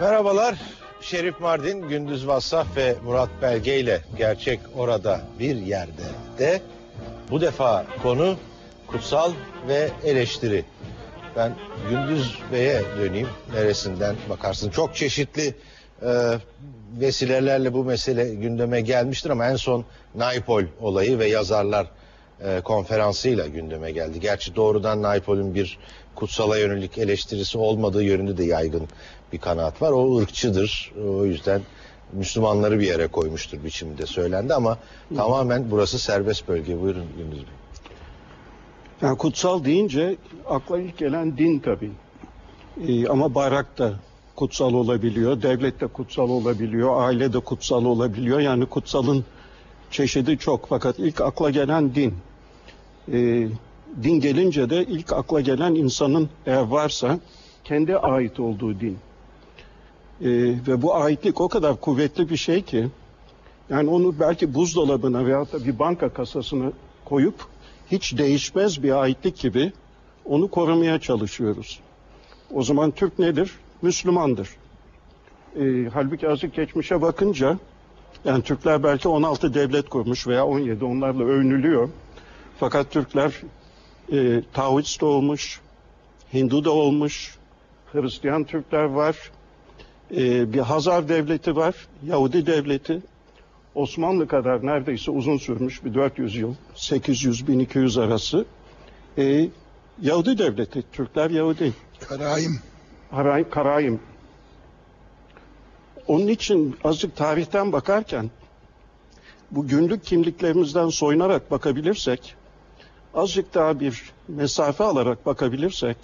Merhabalar, Şerif Mardin, Gündüz Vassaf ve Murat Belge ile Gerçek Orada Bir Yerde de bu defa konu kutsal ve eleştiri. Ben Gündüz Bey'e döneyim, neresinden bakarsın. Çok çeşitli vesilelerle bu mesele gündeme gelmiştir ama en son Naipaul olayı ve yazarlar konferansıyla gündeme geldi. Gerçi doğrudan Naipaul'un bir kutsala yönelik eleştirisi olmadığı yönünde de yaygın bir kanaat var. O ırkçıdır. O yüzden Müslümanları bir yere koymuştur biçimde söylendi ama tamamen burası serbest bölge. Buyurun Gündüz Bey. Yani kutsal deyince akla ilk gelen din tabii. Ama bayrak da kutsal olabiliyor, devlet de kutsal olabiliyor, aile de kutsal olabiliyor. Yani kutsalın çeşidi çok fakat ilk akla gelen din. Din gelince de ilk akla gelen insanın eğer varsa kendi ait olduğu din. Ve bu aitlik o kadar kuvvetli bir şey ki yani onu belki buzdolabına veyahut da bir banka kasasına koyup hiç değişmez bir aitlik gibi onu korumaya çalışıyoruz. O zaman Türk nedir? Müslümandır. Halbuki azıcık geçmişe bakınca yani Türkler belki 16 devlet kurmuş veya 17, onlarla övünülüyor. Fakat Türkler Taoist de olmuş, Hindu da olmuş, Hristiyan Türkler var, bir Hazar devleti var, Yahudi devleti. Osmanlı kadar neredeyse uzun sürmüş bir 400 yıl, 800-1200 arası Yahudi devleti, Türkler Yahudi. Karaim. Onun için azıcık tarihten bakarken bu günlük kimliklerimizden soyunarak bakabilirsek, azıcık daha bir mesafe alarak bakabilirsek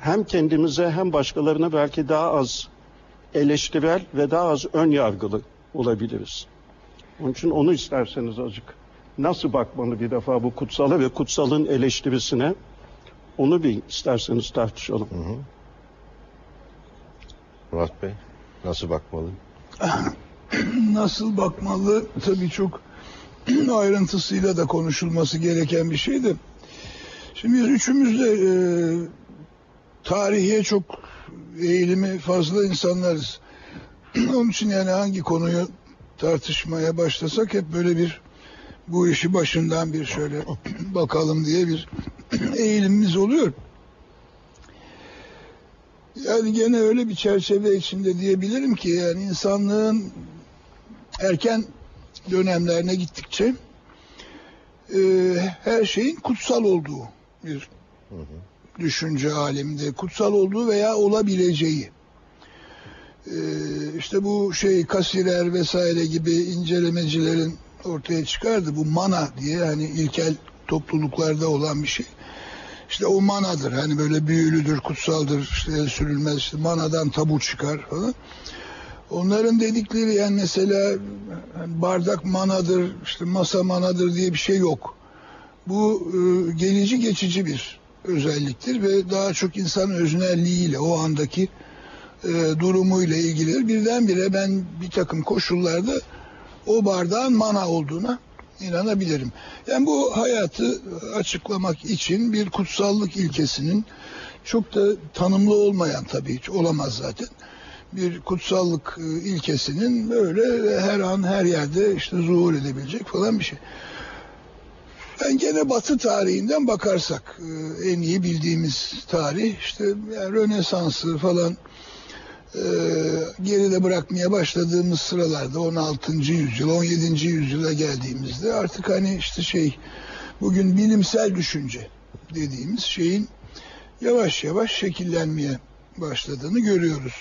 hem kendimize hem başkalarına belki daha az eleştirel ve daha az ön yargılı olabiliriz. Onun için onu isterseniz azıcık nasıl bakmalı bir defa bu kutsala ve kutsalın eleştirisine, onu bir isterseniz tartışalım. Hı hı. Murat Bey, nasıl bakmalı? Nasıl bakmalı? Tabii çok ayrıntısıyla da konuşulması gereken bir şeydi. Şimdi biz üçümüz de tarihe çok eğilimi fazla insanlarız. Onun için yani hangi konuyu tartışmaya başlasak hep böyle bir bu işi başından bir şöyle bakalım diye bir eğilimimiz oluyor. Yani gene öyle bir çerçeve içinde diyebilirim ki yani insanlığın erken dönemlerine gittikçe her şeyin kutsal olduğu bir düşünce aleminde, kutsal olduğu veya olabileceği. İşte bu şey Kasirer vesaire gibi incelemecilerin ortaya çıkardı. Bu mana diye hani ilkel topluluklarda olan bir şey. İşte o manadır. Hani böyle büyülüdür, kutsaldır, işte el sürülmez, işte manadan tabu çıkar falan. Onların dedikleri yani mesela bardak manadır, işte masa manadır diye bir şey yok. Bu gelici geçici bir özelliktir ve daha çok insan öznelliğiyle, o andaki durumuyla ilgilidir. Birdenbire ben bir takım koşullarda o bardağın mana olduğuna inanabilirim. Yani bu hayatı açıklamak için bir kutsallık ilkesinin çok da tanımlı olmayan, tabii hiç olamaz zaten, bir kutsallık ilkesinin böyle her an her yerde işte zuhur edebilecek falan bir şey. Yani gene Batı tarihinden bakarsak en iyi bildiğimiz tarih işte yani Rönesans'ı falan geride bırakmaya başladığımız sıralarda 16. yüzyıl, 17. yüzyıla geldiğimizde artık hani işte şey bugün bilimsel düşünce dediğimiz şeyin yavaş yavaş şekillenmeye başladığını görüyoruz.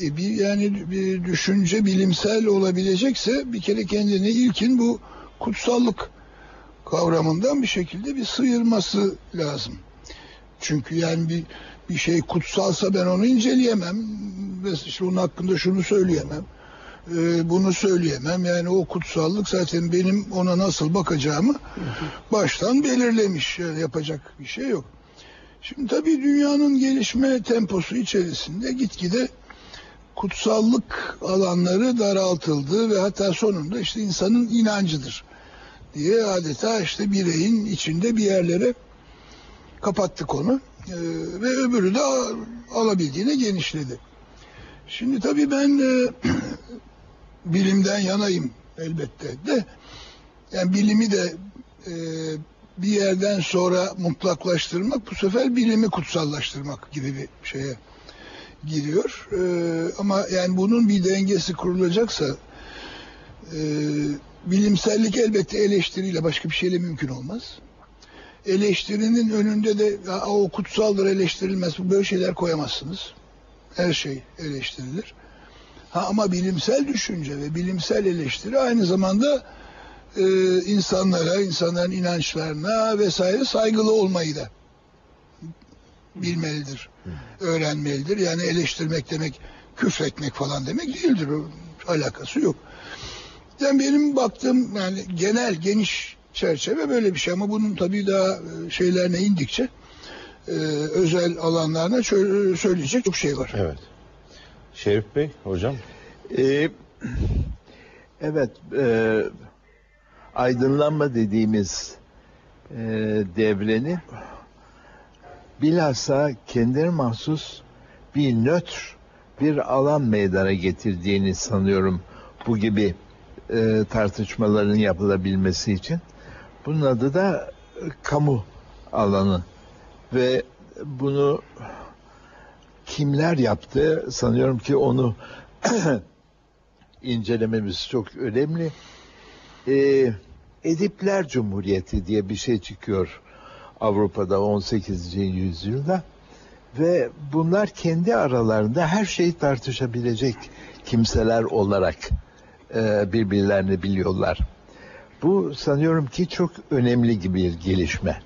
Bir düşünce bilimsel olabilecekse bir kere kendini ilkin bu kutsallık kavramından bir şekilde bir sıyırması lazım. Çünkü yani bir şey kutsalsa ben onu inceleyemem ve işte onun hakkında şunu söyleyemem, bunu söyleyemem. Yani o kutsallık zaten benim ona nasıl bakacağımı baştan belirlemiş. Yani yapacak bir şey yok. Şimdi tabii dünyanın gelişme temposu içerisinde gitgide kutsallık alanları daraltıldı ve hatta sonunda işte insanın inancıdır diye adeta işte bireyin içinde bir yerlere kapattık onu ve öbürü de alabildiğine genişledi. Şimdi tabii ben bilimden yanayım elbette de, yani bilimi de bir yerden sonra mutlaklaştırmak bu sefer bilimi kutsallaştırmak gibi bir şeye giriyor. Ama yani bunun bir dengesi kurulacaksa bilimsellik elbette eleştiriyle, başka bir şeyle mümkün olmaz. Eleştirinin önünde de o kutsaldır eleştirilmez, böyle şeyler koyamazsınız. Her şey eleştirilir. Ama bilimsel düşünce ve bilimsel eleştiri aynı zamanda insanlara, insanların inançlarına vesaire saygılı olmayı da bilmelidir, öğrenmelidir. Yani eleştirmek demek küfretmek falan demek değildir. O alakası yok. Yani benim baktığım yani genel, geniş çerçeve böyle bir şey, ama bunun tabii daha şeylerine indikçe özel alanlarına söyleyecek çok şey var. Evet. Şerif Bey, hocam. Evet, aydınlanma dediğimiz devreni bilhassa kendine mahsus bir nötr bir alan meydana getirdiğini sanıyorum bu gibi tartışmaların yapılabilmesi için. Bunun adı da kamu alanı ve bunu kimler yaptı, sanıyorum ki onu incelememiz çok önemli. Edipler Cumhuriyeti diye bir şey çıkıyor Avrupa'da 18. yüzyılda ve bunlar kendi aralarında her şeyi tartışabilecek kimseler olarak birbirlerini biliyorlar. Bu sanıyorum ki çok önemli gibi bir gelişme.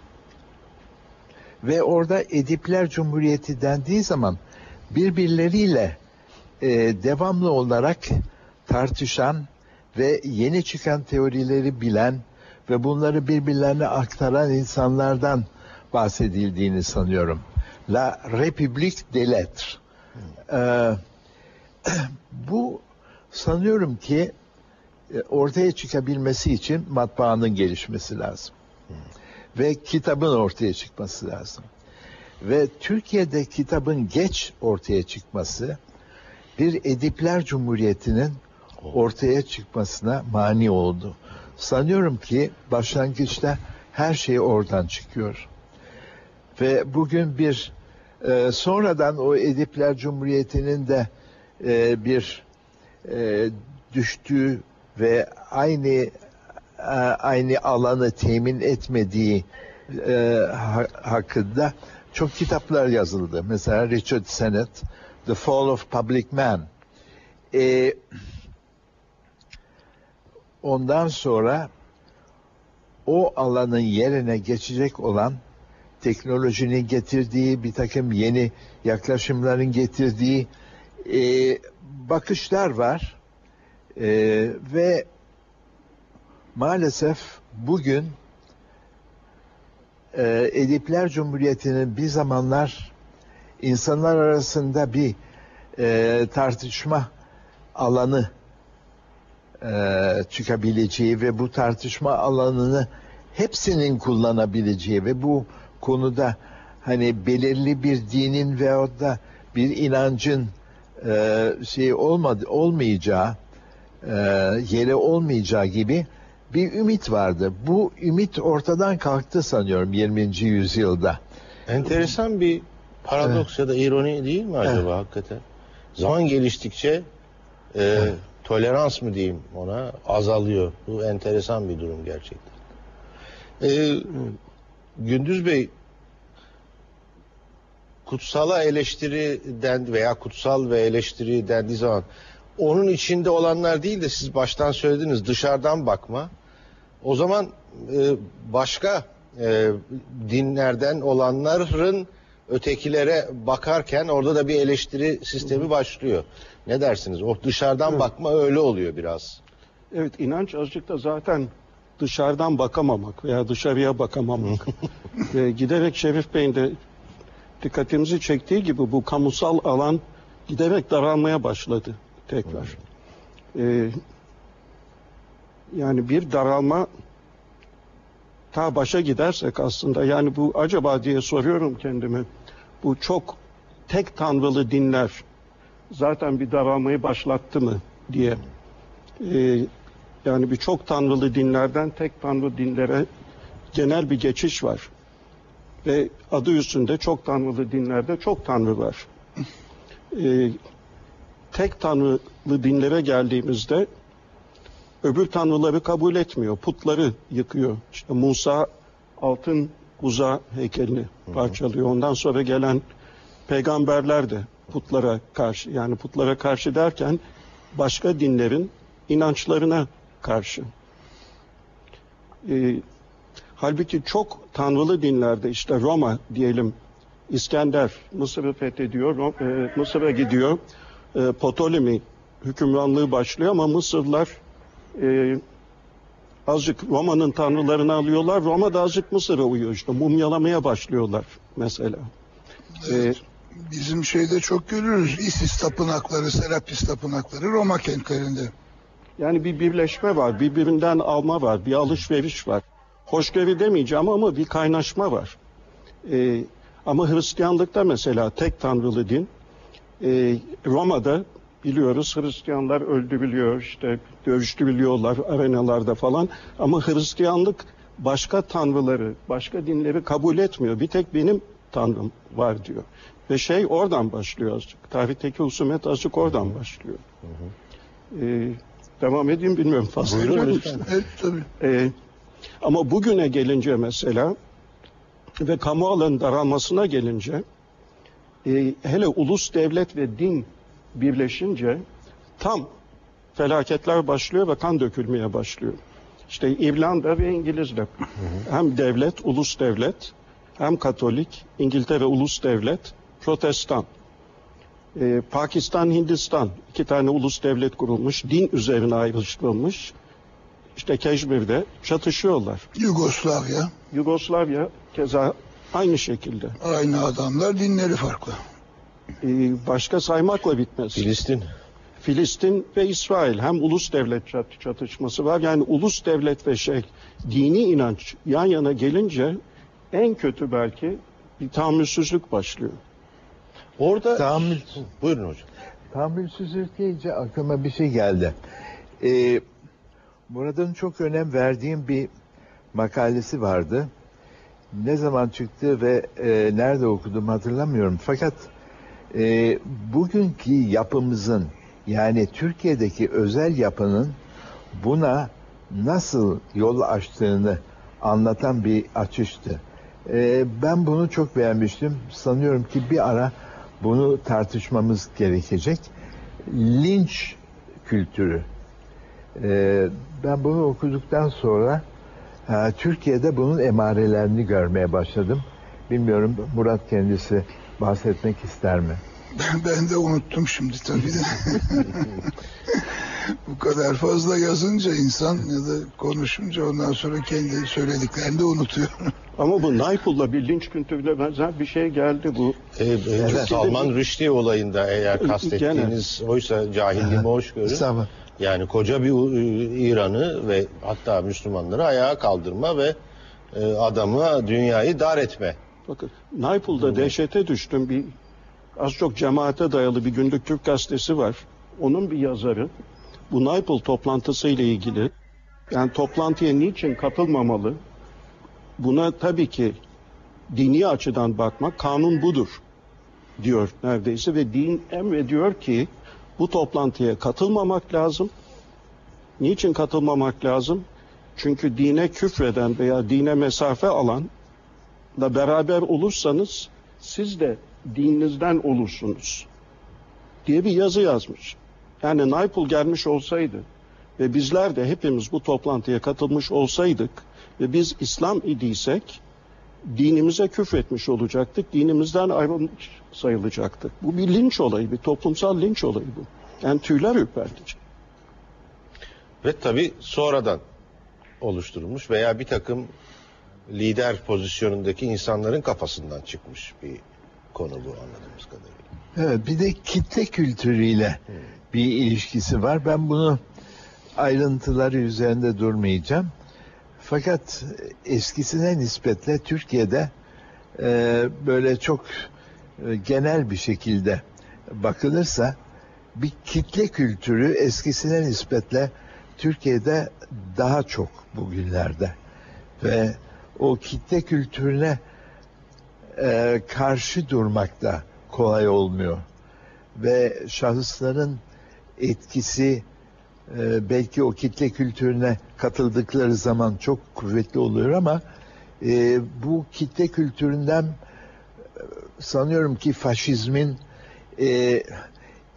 Ve orada Edipler Cumhuriyeti dendiği zaman birbirleriyle devamlı olarak tartışan ve yeni çıkan teorileri bilen ve bunları birbirlerine aktaran insanlardan bahsedildiğini sanıyorum. La République des Lettres. Bu sanıyorum ki ortaya çıkabilmesi için matbaanın gelişmesi lazım. Ve kitabın ortaya çıkması lazım. Ve Türkiye'de kitabın geç ortaya çıkması bir Edipler Cumhuriyeti'nin ortaya çıkmasına mani oldu. Sanıyorum ki başlangıçta her şey oradan çıkıyor. Ve bugün bir sonradan o Edipler Cumhuriyeti'nin de bir düştüğü ve aynı alanı temin etmediği hakkında çok kitaplar yazıldı. Mesela Richard Sennett, The Fall of Public Man. Ondan sonra o alanın yerine geçecek olan teknolojinin getirdiği bir takım yeni yaklaşımların getirdiği bakışlar var ve maalesef bugün Edipler Cumhuriyeti'nin bir zamanlar insanlar arasında bir tartışma alanı çıkabileceği ve bu tartışma alanını hepsinin kullanabileceği ve bu konuda hani belirli bir dinin veyahut da bir inancın olmayacağı yeri olmayacağı gibi bir ümit vardı. Bu ümit ortadan kalktı sanıyorum 20. yüzyılda. Enteresan bir paradoks ya da ironi değil mi acaba hakikaten? Zaman geliştikçe tolerans mı diyeyim ona azalıyor. Bu enteresan bir durum gerçekten. Gündüz Bey, kutsala eleştiri dendi veya kutsal ve eleştiri dendiği zaman onun içinde olanlar değil de siz baştan söylediniz dışarıdan bakma. O zaman başka dinlerden olanların ötekilere bakarken orada da bir eleştiri sistemi başlıyor. Ne dersiniz? O dışarıdan bakma öyle oluyor biraz. Evet, inanç azıcık da zaten dışarıdan bakamamak veya dışarıya bakamamak. Giderek Şerif Bey'in de dikkatimizi çektiği gibi bu kamusal alan giderek daralmaya başladı tekrar. Yani bir daralma ta başa gidersek aslında, yani bu acaba diye soruyorum kendime. Bu çok tek tanrılı dinler zaten bir daralmayı başlattı mı diye. Yani bir çok tanrılı dinlerden tek tanrılı dinlere genel bir geçiş var. Ve adı üstünde çok tanrılı dinlerde çok tanrı var. Tek tanrılı dinlere geldiğimizde öbür tanrıları kabul etmiyor. Putları yıkıyor. İşte Musa altın buza heykelini parçalıyor. Ondan sonra gelen peygamberler de putlara karşı. Yani putlara karşı derken başka dinlerin inançlarına karşı. Halbuki çok tanrılı dinlerde işte Roma diyelim, İskender Mısır'ı fethediyor, Mısır'a gidiyor. Ptolemy hükümranlığı başlıyor ama Mısırlılar azıcık Roma'nın tanrılarını alıyorlar. Roma da azıcık Mısır'a uyuyor işte. Mumyalamaya başlıyorlar mesela. Evet. Bizim şeyde çok görürüz. İsis tapınakları, Serapis tapınakları Roma kentlerinde. Yani bir birleşme var, birbirinden alma var, bir alışveriş var. Hoşgörü demeyeceğim ama bir kaynaşma var. Ama Hristiyanlıkta mesela tek tanrılı din, Roma'da biliyoruz Hristiyanlar öldürülüyor, işte dövüştürülüyorlar arenalarda falan. Ama Hristiyanlık başka tanrıları, başka dinleri kabul etmiyor. Bir tek benim tanrım var diyor. Ve şey oradan başlıyor azıcık. Tarihteki husumet azıcık oradan başlıyor. Devam edeyim bilmiyorum fazla. Evet, tabii. Ama bugüne gelince mesela ve kamu alanı daralmasına gelince, hele ulus, devlet ve din birleşince tam felaketler başlıyor ve kan dökülmeye başlıyor. İşte İrlanda ve İngiliz'de hem devlet, ulus devlet, hem Katolik, İngiltere ulus devlet, Protestan. Pakistan, Hindistan, iki tane ulus devlet kurulmuş, din üzerine ayrıştırılmış. İşte Keşmir'de çatışıyorlar. Yugoslavya. Yugoslavya keza aynı şekilde. Aynı adamlar, dinleri farklı. Başka saymakla bitmez. Filistin. Filistin ve İsrail. Hem ulus devlet çatışması var. Yani ulus devlet ve dini inanç yan yana gelince en kötü belki bir tahammülsüzlük başlıyor. Orada tahammülsüz. Buyurun hocam. Tahammülsüzlük deyince aklıma bir şey geldi. Murat'ın çok önem verdiğim bir makalesi vardı. Ne zaman çıktı ve nerede okudum hatırlamıyorum. Fakat bugünkü yapımızın, yani Türkiye'deki özel yapının buna nasıl yol açtığını anlatan bir açıştı. Ben bunu çok beğenmiştim. Sanıyorum ki bir ara bunu tartışmamız gerekecek. Linç kültürü. Ben bunu okuduktan sonra Türkiye'de bunun emarelerini görmeye başladım. Bilmiyorum Murat kendisi bahsetmek ister mi? Ben de unuttum şimdi tabii de. Bu kadar fazla yazınca insan ya da konuşunca ondan sonra kendi söylediklerini de unutuyor. Ama bu Naypul'la bir linç kültürüne benzer bir şey geldi bu. Salman Rushdie olayında eğer kastettiğiniz oysa cahilliğimi hoş görün. Tamam. Yani koca bir İran'ı ve hatta Müslümanları ayağa kaldırma ve adamı, dünyayı dar etme. Bakın Naypul'da dehşete düştüm. Bir az çok cemaate dayalı bir günlük Türk gazetesi var. Onun bir yazarı bu Naypul toplantısı ile ilgili, yani toplantıya niçin katılmamalı? Buna tabii ki dini açıdan bakmak, kanun budur diyor neredeyse ve din emrediyor ki bu toplantıya katılmamak lazım. Niçin katılmamak lazım? Çünkü dine küfreden veya dine mesafe alanla beraber olursanız siz de dininizden olursunuz diye bir yazı yazmış. Yani Naypul gelmiş olsaydı ve bizler de hepimiz bu toplantıya katılmış olsaydık ve biz İslam idiysek dinimize küfretmiş olacaktık, dinimizden ayrılmış sayılacaktık. Bu bir linç olayı, bir toplumsal linç olayı bu. Yani tüyler ürpertici. Ve tabii sonradan oluşturulmuş veya bir takım lider pozisyonundaki insanların kafasından çıkmış bir konu bu anladığımız kadarıyla. Evet, bir de kitle kültürüyle bir ilişkisi var. Ben bunu ayrıntıları üzerinde durmayacağım. Fakat eskisine nispetle Türkiye'de böyle çok genel bir şekilde bakılırsa bir kitle kültürü eskisine nispetle Türkiye'de daha çok bugünlerde ve o kitle kültürüne karşı durmak da kolay olmuyor ve şahısların etkisi belki o kitle kültürüne katıldıkları zaman çok kuvvetli oluyor ama bu kitle kültüründen sanıyorum ki faşizmin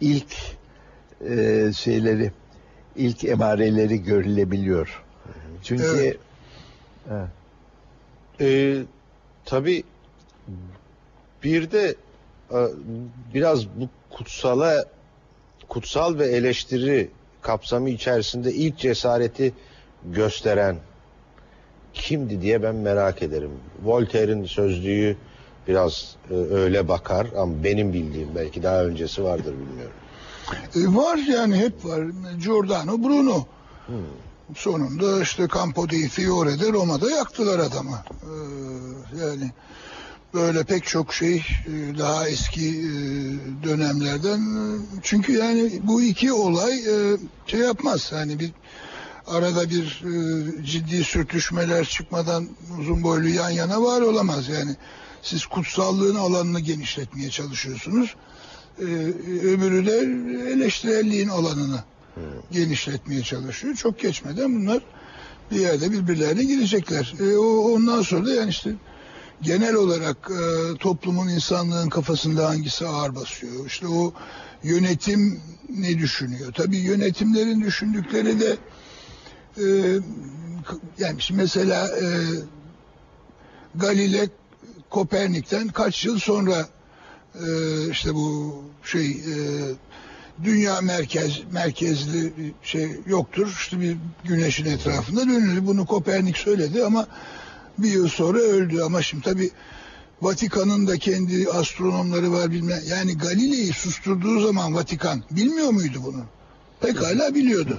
ilk şeyleri, ilk emareleri görülebiliyor. Çünkü evet. Tabii bir de biraz bu kutsal ve eleştiri kapsamı içerisinde ilk cesareti gösteren kimdi diye ben merak ederim. Voltaire'in sözlüğü biraz öyle bakar ama benim bildiğim belki daha öncesi vardır, bilmiyorum. Var yani, hep var. Giordano Bruno. Sonunda işte Campo di Fiore'de Roma'da yaktılar adamı. Yani böyle pek çok şey daha eski dönemlerden. Çünkü yani bu iki olay şey yapmaz. Yani bir arada bir ciddi sürtüşmeler çıkmadan uzun boylu yan yana var olamaz. Yani siz kutsallığın alanını genişletmeye çalışıyorsunuz. Öbürü de eleştirelliğin alanını genişletmeye çalışıyor. Çok geçmeden bunlar bir yerde birbirlerine girecekler. Ondan sonra da yani işte genel olarak toplumun, insanlığın kafasında hangisi ağır basıyor? İşte o yönetim ne düşünüyor? Tabii yönetimlerin düşündükleri de yani mesela Galileo Kopernik'ten kaç yıl sonra işte bu şey dünya merkezli şey yoktur. İşte bir güneşin etrafında dönülür. Bunu Kopernik söyledi ama bir yıl sonra öldü. Ama şimdi tabii Vatikan'ın da kendi astronomları var, bilmem. Yani Galilei'yi susturduğu zaman Vatikan bilmiyor muydu bunu? Pekala biliyordu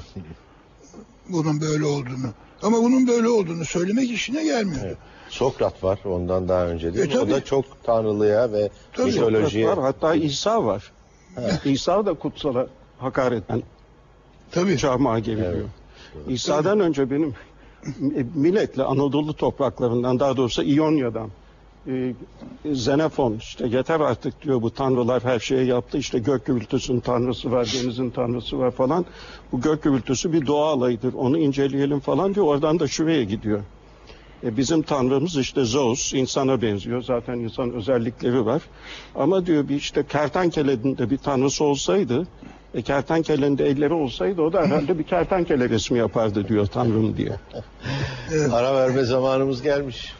bunun böyle olduğunu. Ama bunun böyle olduğunu söylemek işine gelmiyordu. Evet. Sokrat var ondan daha önce değil mi? O da çok tanrılığa ve mitolojiye. Hatta İsa var. Evet. İsa da kutsala hakaretten çarmıha geliyor. Evet. İsa'dan önce benim milletle Anadolu topraklarından, daha doğrusu İonya'dan Xenofon işte yeter artık diyor, bu tanrılar her şeyi yaptı, işte gök gürültüsünün tanrısı var, denizin tanrısı var falan, bu gök gürültüsü bir doğa alayıdır, onu inceleyelim falan diyor, oradan da şuraya gidiyor. Bizim tanrımız işte Zeus, insana benziyor. Zaten insan özellikleri var. Ama diyor bir işte kertenkelenin de bir tanrısı olsaydı, kertenkelenin de elleri olsaydı o da herhalde bir kertenkele resmi yapardı diyor tanrım diye. Ara verme zamanımız gelmiş.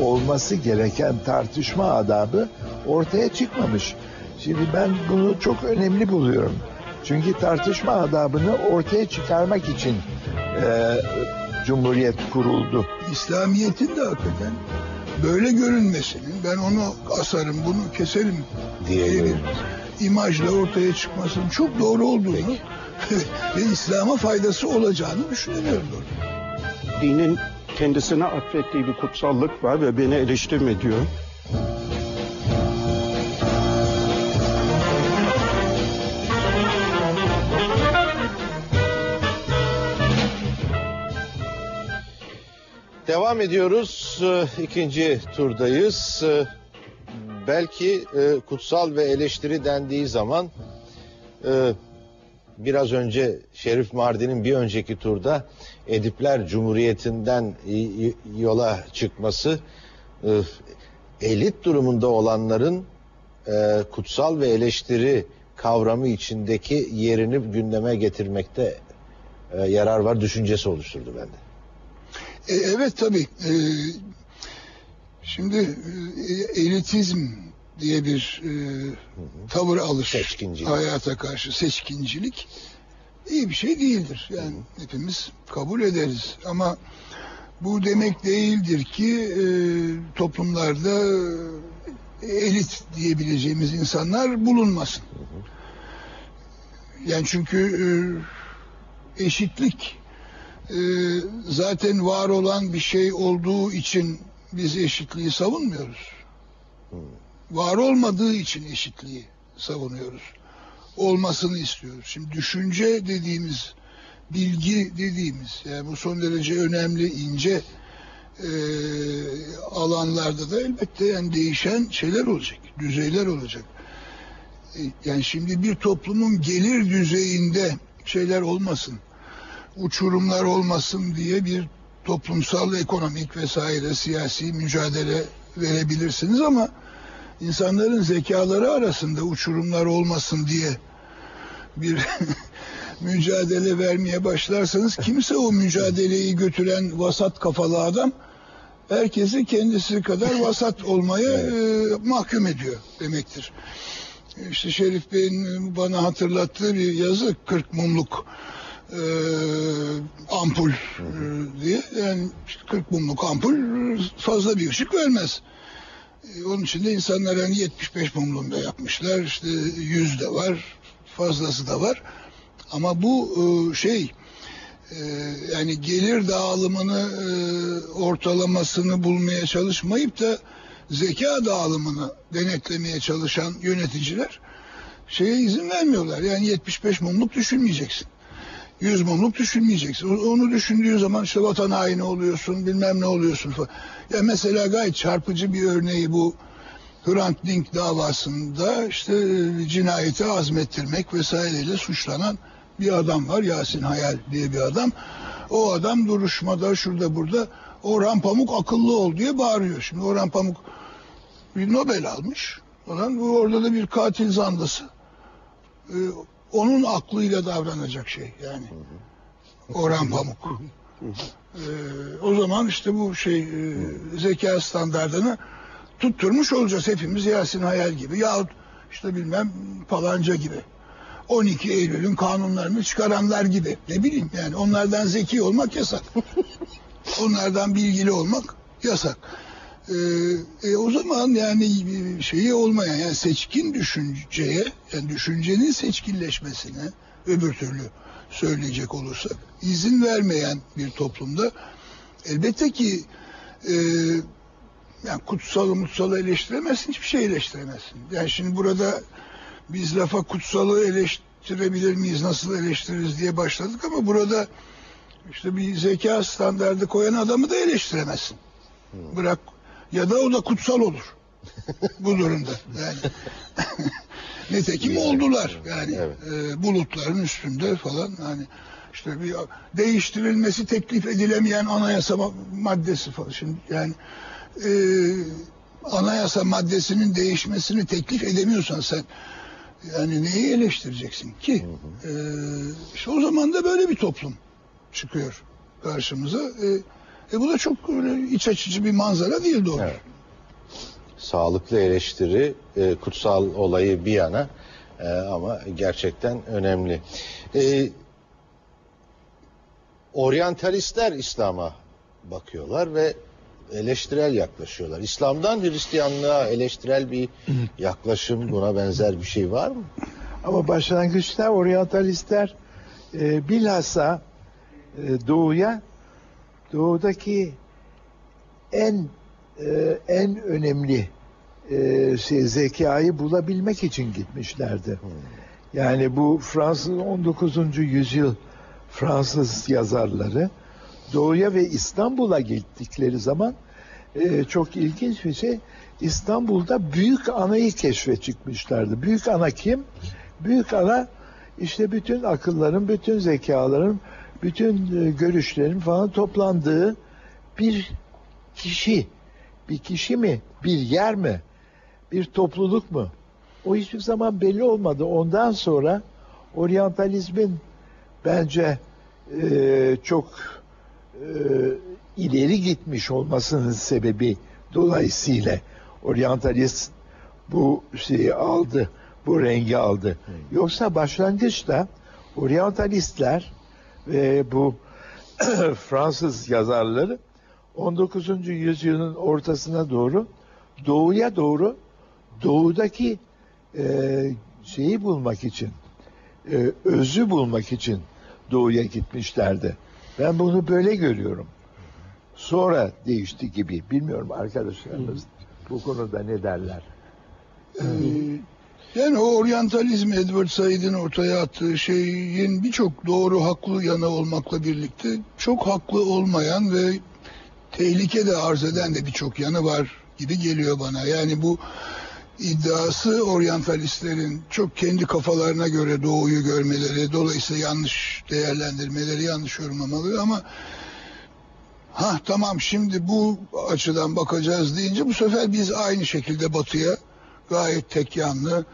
Olması gereken tartışma adabı ortaya çıkmamış. Şimdi ben bunu çok önemli buluyorum. Çünkü tartışma adabını ortaya çıkarmak için Cumhuriyet kuruldu. İslamiyet'in de hakikaten böyle görünmesinin, ben onu asarım, bunu keserim diye bir imajla ortaya çıkmasının çok doğru olduğunu ve İslam'a faydası olacağını düşünüyorum. Dinin kendisine atfettiği bir kutsallık var ve beni eleştirme diyor. Devam ediyoruz. İkinci turdayız. Belki kutsal ve eleştiri dendiği zaman biraz önce Şerif Mardin'in bir önceki turda Edipler Cumhuriyeti'nden yola çıkması, elit durumunda olanların kutsal ve eleştiri kavramı içindeki yerini gündeme getirmekte yarar var düşüncesi oluşturdu bende. Evet tabii. Şimdi elitizm diye bir tavır alış hayata karşı, seçkincilik iyi bir şey değildir. Yani hepimiz kabul ederiz ama bu demek değildir ki toplumlarda elit diyebileceğimiz insanlar bulunmasın. Yani çünkü eşitlik zaten var olan bir şey olduğu için biz eşitliği savunmuyoruz. Var olmadığı için eşitliği savunuyoruz. Olmasını istiyoruz. Şimdi düşünce dediğimiz, bilgi dediğimiz, yani bu son derece önemli, ince alanlarda da elbette yani değişen şeyler olacak, düzeyler olacak. Yani şimdi bir toplumun gelir düzeyinde şeyler olmasın, uçurumlar olmasın diye bir toplumsal, ekonomik vesaire siyasi mücadele verebilirsiniz ama insanların zekaları arasında uçurumlar olmasın diye bir mücadele vermeye başlarsanız kimse o mücadeleyi götüren vasat kafalı adam herkesi kendisi kadar vasat olmaya mahkum ediyor demektir. İşte Şerif Bey'in bana hatırlattığı bir yazı 40 mumluk ampul diye. Yani 40 mumluk ampul fazla bir ışık vermez. Onun için de insanlar hani 75 mumlunda yapmışlar. İşte 100 de var. Fazlası da var. Ama bu şey yani gelir dağılımını ortalamasını bulmaya çalışmayıp da zeka dağılımını denetlemeye çalışan yöneticiler şeye izin vermiyorlar. Yani 75 mumluk düşünmeyeceksin. 100 mumluk düşünmeyeceksin. Onu düşündüğü zaman işte vatan haini oluyorsun, bilmem ne oluyorsun falan. Ya mesela gayet çarpıcı bir örneği bu Hrant Dink davasında işte cinayeti azmettirmek vesaireyle suçlanan bir adam var. Yasin Hayal diye bir adam. O adam duruşmada şurada burada Orhan Pamuk akıllı ol diye bağırıyor. Şimdi Orhan Pamuk bir Nobel almış. Orada da bir katil zanlısı. Onun aklıyla davranacak şey yani. Orhan Pamuk. O zaman işte bu şey zeka standardını tutturmuş olacağız hepimiz Yasin Hayal gibi. Yahut işte bilmem falanca gibi. 12 Eylül'ün kanunlarını çıkaranlar gibi. Ne bileyim yani onlardan zeki olmak yasak. Onlardan bilgili olmak yasak. O zaman yani şeyi olmayan yani seçkin düşünceye, yani düşüncenin seçkinleşmesine öbür türlü söyleyecek olursak izin vermeyen bir toplumda elbette ki yani kutsalı mutsalı eleştiremezsin, hiçbir şey eleştiremezsin. Yani şimdi burada biz lafa kutsalı eleştirebilir miyiz, nasıl eleştiririz diye başladık ama burada işte bir zeka standardı koyan adamı da eleştiremezsin. Bırak ya da o da kutsal olur bu durumda yani. Nitekim oldular yani bulutların üstünde falan hani işte bir değiştirilmesi teklif edilemeyen anayasa maddesi falan. Şimdi yani anayasa maddesinin değişmesini teklif edemiyorsan sen yani neyi eleştireceksin ki? İşte o zaman da böyle bir toplum çıkıyor karşımıza. Bu da çok iç açıcı bir manzara değil doğru. Evet. Sağlıklı eleştiri, kutsal olayı bir yana ama gerçekten önemli. Oryantalistler İslam'a bakıyorlar ve eleştirel yaklaşıyorlar. İslam'dan Hristiyanlığa eleştirel bir yaklaşım, buna benzer bir şey var mı? Ama başlangıçta oryantalistler bilhassa Doğu'ya, Doğu'daki en önemli zekayı bulabilmek için gitmişlerdi. Yani bu Fransız 19. yüzyıl Fransız yazarları Doğu'ya ve İstanbul'a gittikleri zaman çok ilginç bir şey. İstanbul'da Büyük Ana'yı keşfe çıkmışlardı. Büyük Ana kim? Büyük Ana işte bütün akılların, bütün zekaların, bütün görüşlerin falan toplandığı bir kişi. Bir kişi mi? Bir yer mi? Bir topluluk mu? O hiçbir zaman belli olmadı. Ondan sonra oryantalizmin bence çok ileri gitmiş olmasının sebebi dolayısıyla oryantalist bu şeyi aldı, bu rengi aldı. Yoksa başlangıçta oryantalistler ve bu Fransız yazarları 19. yüzyılın ortasına doğru Doğu'ya doğru doğudaki şeyi bulmak için, özü bulmak için doğuya gitmişlerdi. Ben bunu böyle görüyorum. Sonra değişti gibi. Bilmiyorum arkadaşlarımız bu konuda ne derler. Yani o oryantalizm, Edward Said'in ortaya attığı şeyin birçok doğru, haklı yanı olmakla birlikte çok haklı olmayan ve tehlike de arz eden de birçok yanı var gibi geliyor bana. Yani bu iddiası oryantalistlerin çok kendi kafalarına göre doğuyu görmeleri, dolayısıyla yanlış değerlendirmeleri, yanlış yorumlamaları, ama ha tamam şimdi bu açıdan bakacağız deyince bu sefer biz aynı şekilde batıya gayet tek yanlı,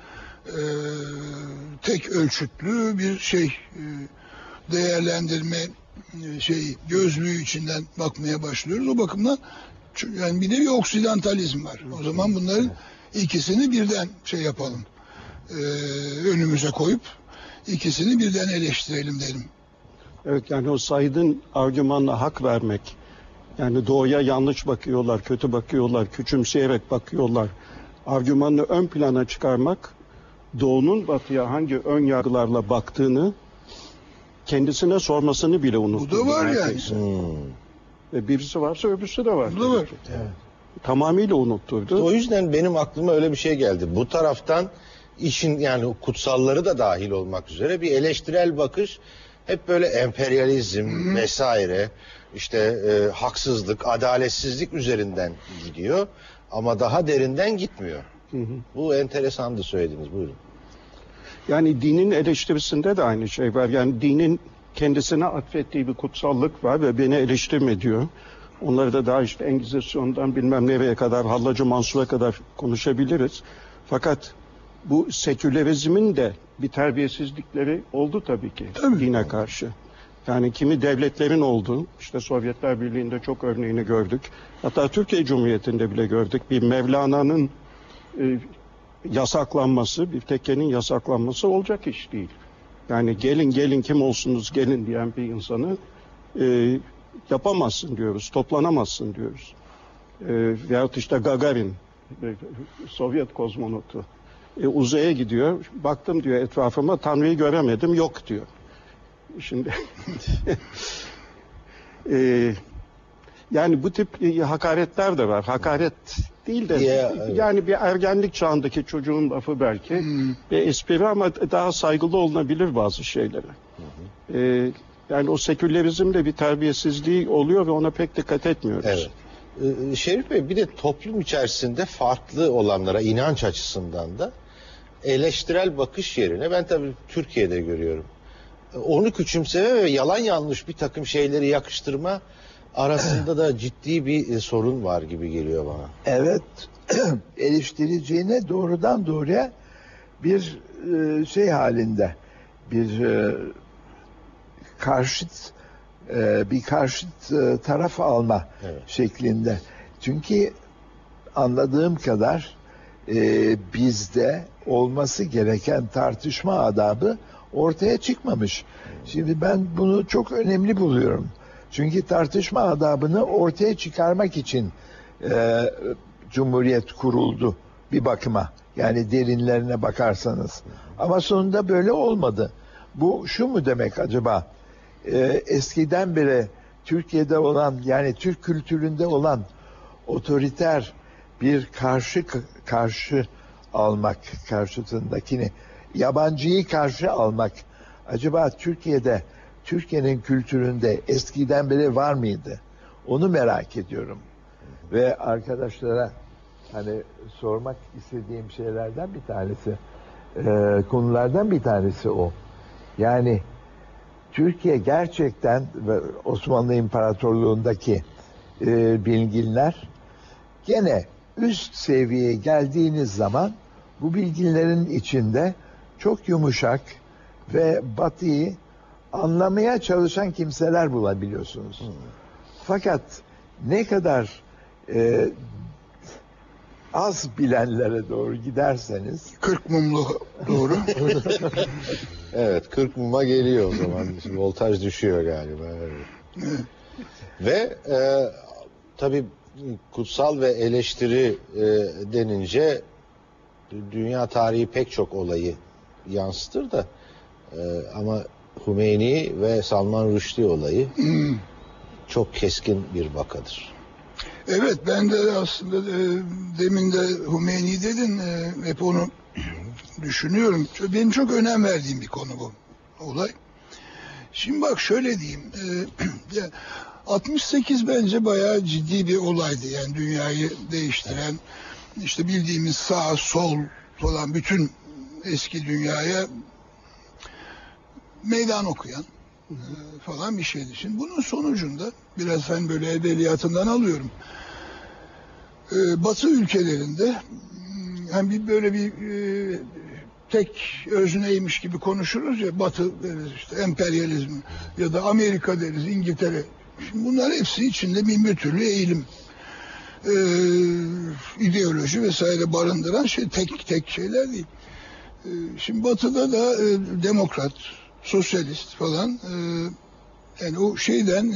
tek ölçütlü bir şey, değerlendirme şeyi, gözlüğü içinden bakmaya başlıyoruz. O bakımdan yani bir de bir oksidantalizm var. O zaman bunların ikisini birden şey yapalım, önümüze koyup ikisini birden eleştirelim derim. Evet, yani o Said'in argümanına hak vermek, yani doğuya yanlış bakıyorlar, kötü bakıyorlar, küçümseyerek bakıyorlar argümanını ön plana çıkarmak, doğunun batıya hangi ön yargılarla baktığını kendisine sormasını bile unuttu. Bu da var neredeyse. Yani. Birisi varsa öbürsü de var. Bu da var. Evet. Tamamıyla unutturdu. O yüzden benim aklıma öyle bir şey geldi. Bu taraftan işin, yani kutsalları da dahil olmak üzere, bir eleştirel bakış hep böyle emperyalizm vesaire, işte haksızlık, adaletsizlik üzerinden gidiyor. Ama daha derinden gitmiyor. Bu enteresandı söylediğiniz. Buyurun. Yani dinin eleştirisinde de aynı şey var. Yani dinin kendisine atfettiği bir kutsallık var ve beni eleştirme diyor. Onları da daha işte Engizisyon'dan bilmem nereye kadar, Hallacı Mansur'a kadar konuşabiliriz. Fakat bu sekülerizmin de bir terbiyesizlikleri oldu tabii ki dine karşı. Yani kimi devletlerin olduğu, işte Sovyetler Birliği'nde çok örneğini gördük. Hatta Türkiye Cumhuriyeti'nde bile gördük. Bir Mevlana'nın yasaklanması, bir tekkenin yasaklanması olacak iş değil. Yani gelin kim olsunuz gelin diyen bir insanı yapamazsın diyoruz, toplanamazsın diyoruz. Veyahut işte Gagarin, Sovyet kozmonotu uzaya gidiyor. Baktım diyor etrafıma, Tanrı'yı göremedim, yok diyor. Şimdi yani bu tip hakaretler de var. Hakaret değil de yani bir ergenlik çağındaki çocuğun lafı belki bir espri, ama daha saygılı olunabilir bazı şeylere. Yani o sekülerizmde bir terbiyesizliği oluyor ve ona pek dikkat etmiyoruz. Evet. Şerif Bey, bir de toplum içerisinde farklı olanlara inanç açısından da eleştirel bakış yerine, ben tabii Türkiye'de görüyorum, onu küçümseme ve yalan yanlış bir takım şeyleri yakıştırma arasında da ciddi bir sorun var gibi geliyor bana. Evet, eleştireceğine doğrudan doğruya bir şey halinde, bir karşıt, taraf alma şeklinde. Çünkü anladığım kadar bizde olması gereken tartışma adabı ortaya çıkmamış. Şimdi ben bunu çok önemli buluyorum. Çünkü tartışma adabını ortaya çıkarmak için Cumhuriyet kuruldu bir bakıma. Yani derinlerine bakarsanız. Ama sonunda böyle olmadı. Bu şu mu demek acaba? Eskiden beri Türkiye'de olan, yani Türk kültüründe olan otoriter bir karşı almak, karşısındakini, yabancıyı karşı almak acaba Türkiye'de, Türkiye'nin kültüründe eskiden beri var mıydı? Onu merak ediyorum. Ve arkadaşlara hani sormak istediğim şeylerden bir tanesi, konulardan bir tanesi o. Yani Türkiye gerçekten Osmanlı İmparatorluğu'ndaki bilginler, gene üst seviyeye geldiğiniz zaman bu bilginlerin içinde çok yumuşak ve Batı'yı anlamaya çalışan kimseler bulabiliyorsunuz. Fakat ne kadar az bilenlere doğru giderseniz... 40 mumlu doğru. Evet, 40 muma geliyor o zaman. Şimdi voltaj düşüyor galiba. Evet. Ve tabii kutsal ve eleştiri denince dünya tarihi pek çok olayı yansıtır da ama Hümeyni ve Salman Rushdie olayı çok keskin bir vakadır. Evet, ben de aslında demin de Hümeyni dedin, hep onu düşünüyorum. Benim çok önem verdiğim bir konu bu olay. Şimdi bak şöyle diyeyim, 68 bence bayağı ciddi bir olaydı. Yani dünyayı değiştiren, işte bildiğimiz sağ, sol falan bütün eski dünyaya meydan okuyan falan bir şeydi. Şimdi bunun sonucunda biraz ben böyle edebiyatından alıyorum. Batı ülkelerinde hani bir böyle bir tek özneymiş gibi konuşuruz ya, Batı deriz, işte emperyalizm ya da Amerika deriz, İngiltere. Şimdi bunlar hepsi içinde bir türlü eğilim, ideoloji vesaire barındıran şey, tek şeyler değil. Şimdi Batı'da da demokrat, sosyalist falan yani o şeyden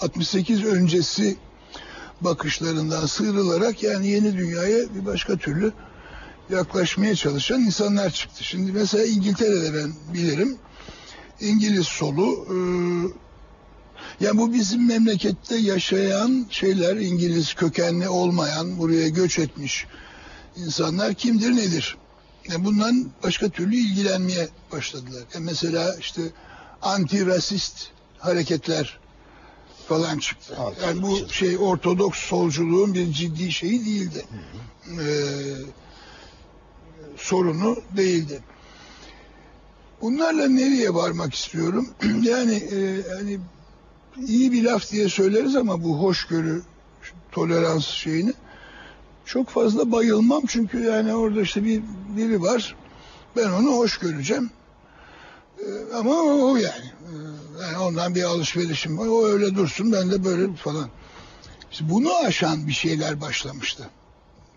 68 öncesi bakışlarından sıyrılarak yani yeni dünyaya bir başka türlü yaklaşmaya çalışan insanlar çıktı. Şimdi mesela İngiltere'de ben bilirim, İngiliz solu yani bu bizim memlekette yaşayan şeyler, İngiliz kökenli olmayan buraya göç etmiş insanlar kimdir nedir? Yani bundan başka türlü ilgilenmeye başladılar. Yani mesela işte anti-rasist hareketler falan çıktı. Yani bu şey ortodoks solculuğun bir ciddi şeyi değildi. Sorunu değildi. Bunlarla nereye varmak istiyorum? Yani hani iyi bir laf diye söyleriz ama bu hoşgörü, tolerans şeyini çok fazla bayılmam, çünkü yani orada işte biri var, ben onu hoş göreceğim ama o yani ondan bir alışverişim var, o öyle dursun ben de böyle falan. İşte bunu aşan bir şeyler başlamıştı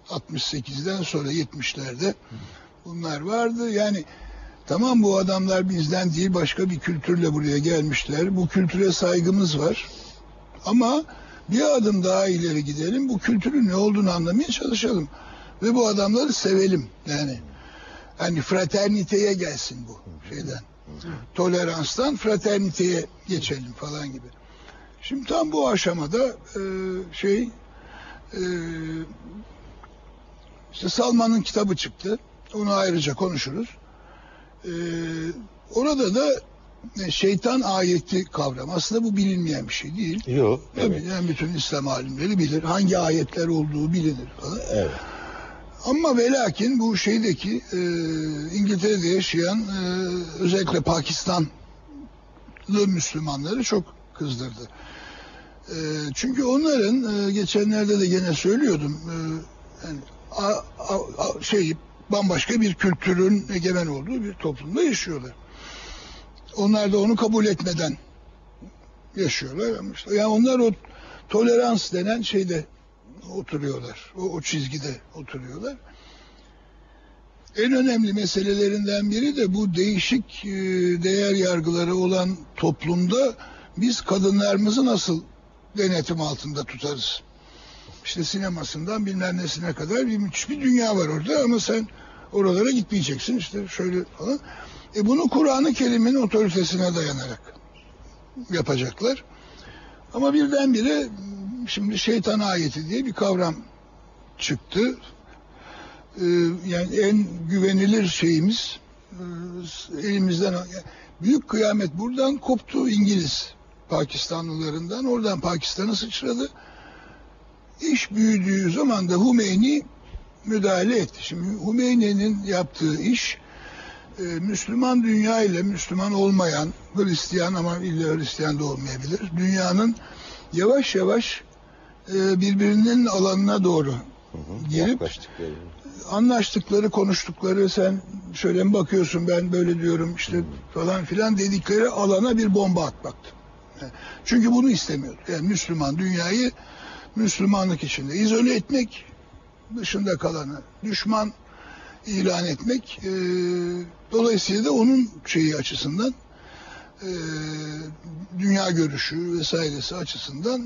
68'den sonra, 70'lerde bunlar vardı. Yani tamam, bu adamlar bizden değil, başka bir kültürle buraya gelmişler, bu kültüre saygımız var ama bir adım daha ileri gidelim, bu kültürün ne olduğunu anlamaya çalışalım ve bu adamları sevelim. Yani hani fraterniteye gelsin bu şeyden, toleranstan fraterniteye geçelim falan gibi. Şimdi tam bu aşamada işte Salman'ın kitabı çıktı, onu ayrıca konuşuruz. Orada da şeytan ayeti kavramı. Aslında bu bilinmeyen bir şey değil. Yok. Evet. Yani bütün İslam alimleri bilir. Hangi ayetler olduğu bilinir falan. Evet. Ama ve lakin bu şeydeki İngiltere'de yaşayan özellikle Pakistanlı Müslümanları çok kızdırdı. Çünkü onların geçenlerde de gene söylüyordum yani, bambaşka bir kültürün egemen olduğu bir toplumda yaşıyorlar. Onlar da onu kabul etmeden yaşıyorlar. Yani onlar o tolerans denen şeyde oturuyorlar. O çizgide oturuyorlar. En önemli meselelerinden biri de bu değişik değer yargıları olan toplumda biz kadınlarımızı nasıl denetim altında tutarız? İşte sinemasından bilmem nesine kadar bir müthiş bir dünya var orada ama sen oralara gitmeyeceksin işte şöyle falan. Bunu Kur'an-ı Kerim'in otoritesine dayanarak yapacaklar. Ama birdenbire şimdi şeytan ayeti diye bir kavram çıktı. Yani en güvenilir şeyimiz elimizden, yani büyük kıyamet buradan koptu, İngiliz Pakistanlılarından, oradan Pakistan'a sıçradı. İş büyüdüğü zaman da Hümeyni müdahale etti. Şimdi Hümeyni'nin yaptığı iş, Müslüman dünya ile Müslüman olmayan, Hristiyan ama illa Hristiyan da olmayabilir, dünyanın yavaş yavaş birbirinin alanına doğru girip anlaştıkları, konuştukları, sen şöyle mi bakıyorsun, ben böyle diyorum işte falan filan dedikleri alana bir bomba atmaktı. Çünkü bunu istemiyordu. Yani Müslüman dünyayı Müslümanlık içinde izole etmek, dışında kalanı düşman ilan etmek, dolayısıyla da onun şeyi açısından, dünya görüşü vesairesi açısından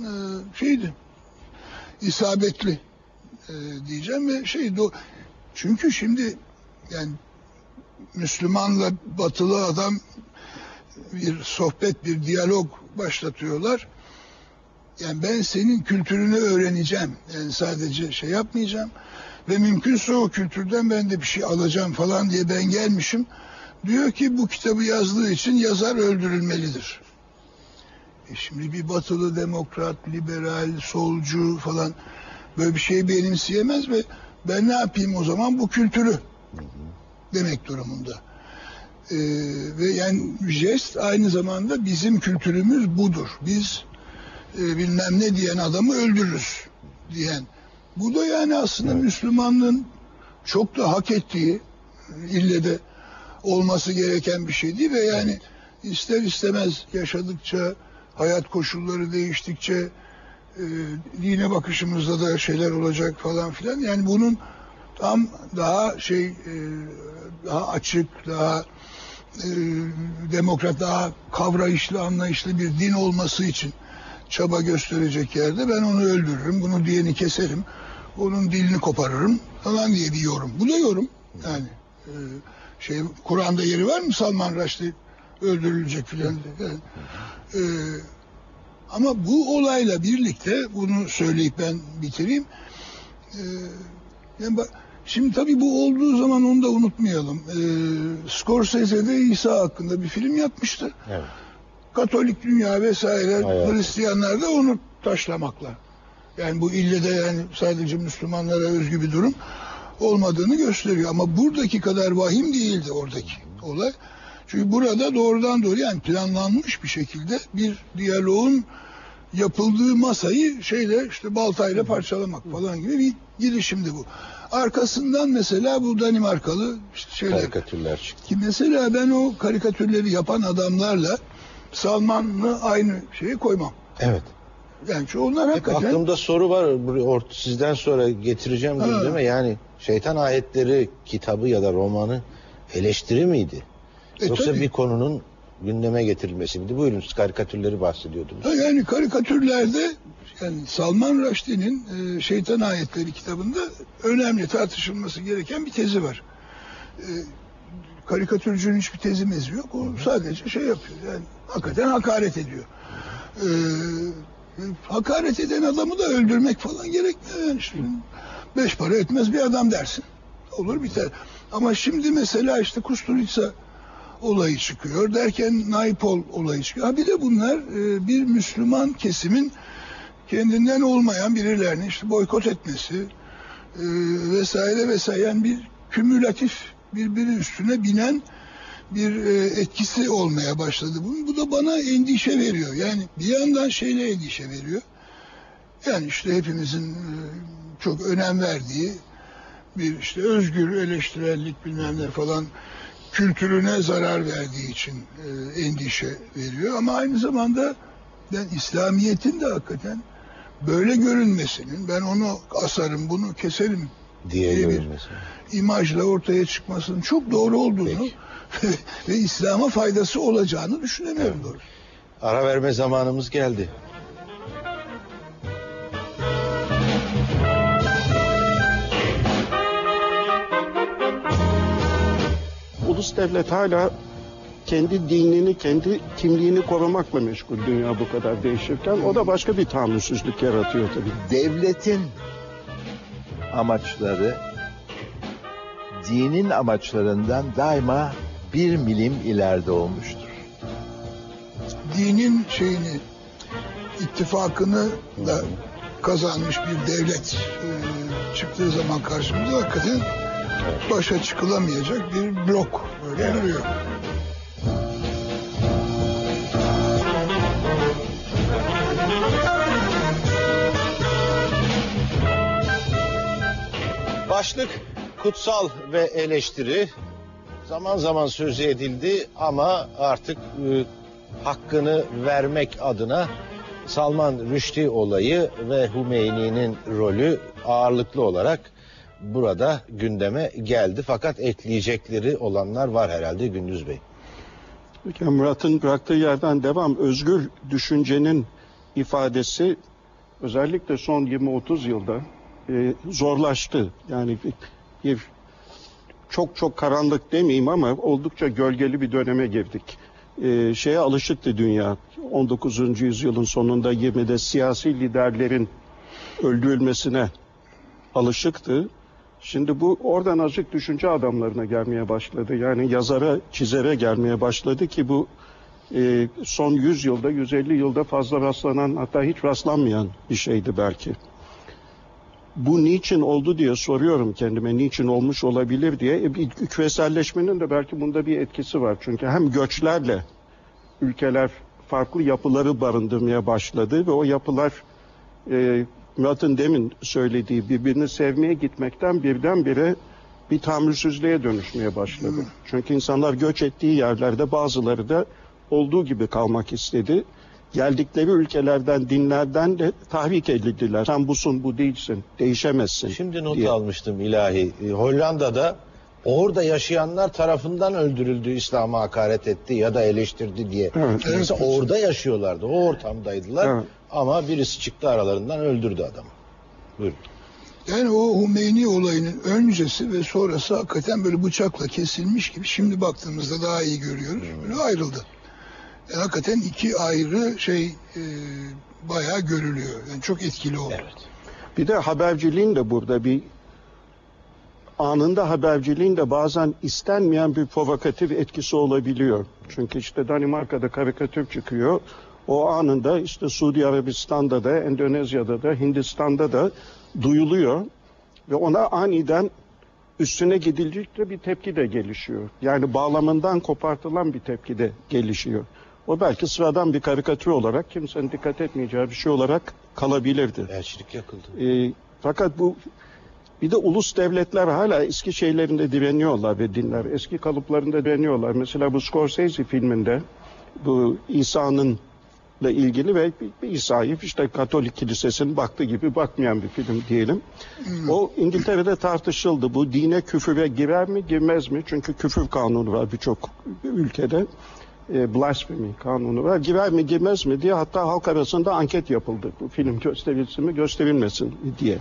isabetli diyeceğim ve Çünkü şimdi yani Müslümanla batılı adam bir sohbet, bir diyalog başlatıyorlar. Yani ben senin kültürünü öğreneceğim. Yani sadece şey yapmayacağım. Ve mümkünse o kültürden ben de bir şey alacağım falan diye ben gelmişim. Diyor ki bu kitabı yazdığı için yazar öldürülmelidir. Şimdi bir batılı demokrat, liberal, solcu falan böyle bir şeyi benimseyemez ve ben ne yapayım o zaman bu kültürü demek durumunda. Ve yani jest aynı zamanda bizim kültürümüz budur. Biz bilmem ne diyen adamı öldürürüz diyen. Bu da yani aslında Müslümanlığın çok da hak ettiği, ille de olması gereken bir şey değil ve yani ister istemez yaşadıkça, hayat koşulları değiştikçe dine bakışımızda da şeyler olacak falan filan. Yani bunun tam daha şey daha açık, daha demokrat, daha kavrayışlı, anlayışlı bir din olması için çaba gösterecek yerde ben onu öldürürüm, bunu diyeni keserim, onun dilini koparırım falan diye bir yorum. Bu da yorum. Yani Kur'an'da yeri var mı Salman Rushdie öldürülecek filan diye. Ama bu olayla birlikte bunu söyleyip ben bitireyim. Yani şimdi tabii bu olduğu zaman onu da unutmayalım. Scorsese'de İsa hakkında bir film yapmıştı. Evet. Katolik dünya vesaire Hristiyanlar da onu taşlamakla. Yani bu ille de yani sadece Müslümanlara özgü bir durum olmadığını gösteriyor. Ama buradaki kadar vahim değildi oradaki olay. Çünkü burada doğrudan doğruya yani planlanmış bir şekilde bir diyaloğun yapıldığı masayı şeyle işte baltayla parçalamak falan gibi bir girişimdi bu. Arkasından mesela bu Danimarkalı işte şeyler, karikatürler çıktı. Ki mesela ben o karikatürleri yapan adamlarla Salman'la aynı şeyi koymam. Evet. Yani onlar hakikaten... Aklımda soru var. Sizden sonra getireceğim değil mi? Yani Şeytan Ayetleri kitabı ya da romanı eleştiri miydi? Yoksa tabii bir konunun gündeme getirilmesi miydi? Buyurun, siz karikatürleri bahsediyordunuz. Yani karikatürlerde yani Salman Rushdie'nin Şeytan Ayetleri kitabında önemli tartışılması gereken bir tezi var. Karikatürcünün hiçbir tezi mezi yok. O sadece şey yapıyor. Yani hakikaten hakaret ediyor. Hakaret eden adamı da öldürmek falan gerekmiyor. Yani şimdi beş para etmez bir adam dersin. Olur biter. Ama şimdi mesela işte Kusturica olayı çıkıyor. Derken Naipaul olayı çıkıyor. Ha bir de bunlar bir Müslüman kesimin kendinden olmayan birilerini işte boykot etmesi vesaire vesaire. Yani bir kümülatif birbiri üstüne binen bir etkisi olmaya başladı. Bu da bana endişe veriyor. Yani bir yandan şeyle endişe veriyor. Yani işte hepimizin çok önem verdiği bir işte özgür eleştirellik bilmem ne falan kültürüne zarar verdiği için endişe veriyor. Ama aynı zamanda ben İslamiyet'in de hakikaten böyle görünmesinin, ben onu asarım, bunu keserim diye bir imajla ortaya çıkmasının çok doğru olduğunu ve İslam'a faydası olacağını düşünemiyorum doğru. Ara verme zamanımız geldi. Ulus devlet hala kendi dinini, kendi kimliğini korumakla meşgul dünya bu kadar değişirken. O da başka bir tahammülsüzlük yaratıyor tabii. Devletin amaçları dinin amaçlarından daima bir milim ileride olmuştur. Dinin şeyini, ittifakını da kazanmış bir devlet çıktığı zaman karşımıza hakikaten başa çıkılamayacak bir blok böyle duruyor. Başlık kutsal ve eleştiri zaman zaman sözü edildi ama artık hakkını vermek adına Salman Rushdie olayı ve Hümeyni'nin rolü ağırlıklı olarak burada gündeme geldi. Fakat ekleyecekleri olanlar var herhalde Gündüz Bey. Murat'ın bıraktığı yerden devam. Özgür düşüncenin ifadesi özellikle son 20-30 yılda zorlaştı. Yani bir çok çok karanlık demeyeyim ama oldukça gölgeli bir döneme girdik. Şeye alışıktı dünya. 19. yüzyılın sonunda 20'de siyasi liderlerin öldürülmesine alışıktı. Şimdi bu oradan azıcık düşünce adamlarına gelmeye başladı. Yani yazara, çizere gelmeye başladı ki bu son 100 yılda, 150 yılda fazla rastlanan, hatta hiç rastlanmayan bir şeydi belki. Bu niçin oldu diye soruyorum kendime, niçin olmuş olabilir diye. Bir küreselleşmenin de belki bunda bir etkisi var. Çünkü hem göçlerle ülkeler farklı yapıları barındırmaya başladı ve o yapılar Murat'ın demin söylediği birbirini sevmeye gitmekten birdenbire bir tahammülsüzlüğe dönüşmeye başladı. Çünkü insanlar göç ettiği yerlerde bazıları da olduğu gibi kalmak istedi. Geldikleri ülkelerden, dinlerden de tahrik edildiler. Sen busun, bu değilsin, değişemezsin. Şimdi not almıştım ilahi. Hollanda'da orada yaşayanlar tarafından öldürüldü, İslam'a hakaret etti ya da eleştirdi diye. Evet, evet. Orada yaşıyorlardı, o ortamdaydılar. Evet. Ama birisi çıktı aralarından, öldürdü adamı. Buyurun. Yani o Hümeyni olayının öncesi ve sonrası hakikaten böyle bıçakla kesilmiş gibi. Şimdi baktığımızda daha iyi görüyoruz. Böyle ayrıldı. Yani hakikaten iki ayrı şey bayağı görülüyor. Yani çok etkili oldu. Evet. Bir de haberciliğin de burada bir anında haberciliğin de bazen istenmeyen bir provokatif etkisi olabiliyor. Çünkü işte Danimarka'da karikatür çıkıyor. O anında işte Suudi Arabistan'da da, Endonezya'da da, Hindistan'da da duyuluyor. Ve ona aniden üstüne gidildikçe bir tepki de gelişiyor. Yani bağlamından kopartılan bir tepki de gelişiyor. O belki sıradan bir karikatür olarak, kimsenin dikkat etmeyeceği bir şey olarak kalabilirdi. Elçilik yakıldı. Fakat bu bir de ulus devletler hala eski şeylerinde direniyorlar ve dinler. Eski kalıplarında direniyorlar. Mesela bu Scorsese filminde bu İsa'nın ile ilgili ve İsa'yı işte Katolik Kilisesi'nin baktığı gibi bakmayan bir film diyelim. O İngiltere'de tartışıldı. Bu dine küfüre girer mi girmez mi? Çünkü küfür kanunu var birçok ülkede. Blasphemy kanunu var. Girer mi girmez mi diye hatta halk arasında anket yapıldı. Bu film gösterilsin mi gösterilmesin diye.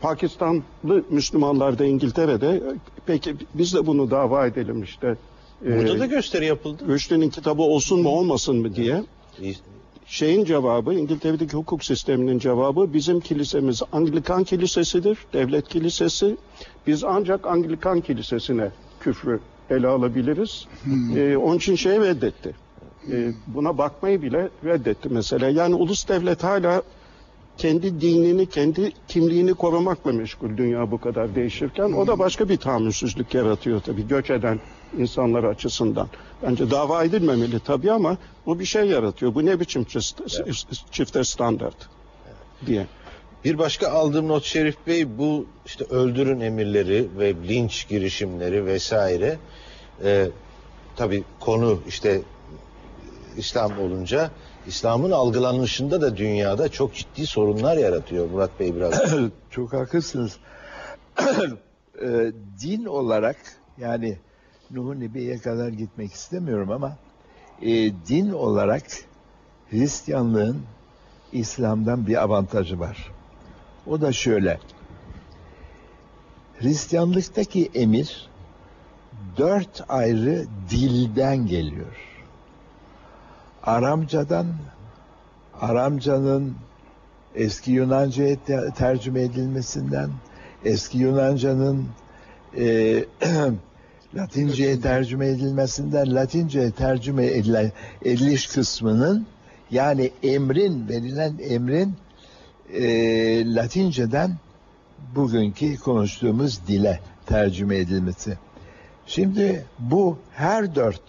Pakistanlı Müslümanlar da İngiltere'de peki biz de bunu dava edelim işte. Burada da gösteri yapıldı. Rüşdü'nün kitabı olsun mu olmasın mı diye. Şeyin cevabı, İngiltere'deki hukuk sisteminin cevabı bizim kilisemiz Anglikan kilisesidir, devlet kilisesi. Biz ancak Anglikan kilisesine küfrü ele alabiliriz. Onun için şeyi reddetti. Buna bakmayı bile reddetti mesela. Yani ulus devlet hala kendi dinini, kendi kimliğini korumakla meşgul dünya bu kadar değişirken. O da başka bir tahammülsüzlük yaratıyor tabii göç eden insanlar açısından. Bence dava edilmemeli tabii ama bu bir şey yaratıyor. Bu ne biçim çifte standart diye. Bir başka aldığım not Şerif Bey, bu işte öldürün emirleri ve linç girişimleri vesaire. Tabii konu işte İslam olunca İslam'ın algılanışında da dünyada çok ciddi sorunlar yaratıyor. Murat Bey biraz. Çok haklısınız. Din olarak yani Nuh Nebi'ye kadar gitmek istemiyorum ama din olarak Hristiyanlığın İslam'dan bir avantajı var. O da şöyle. Hristiyanlıktaki emir 4 ayrı dilden geliyor. Aramcadan, Aramcanın eski Yunanca'ya tercüme edilmesinden, eski Yunanca'nın Latince'ye tercüme edilmesinden, Latince'ye tercüme ediliş kısmının, yani emrin, verilen emrin Latince'den bugünkü konuştuğumuz dile tercüme edilmesi. Şimdi bu her 4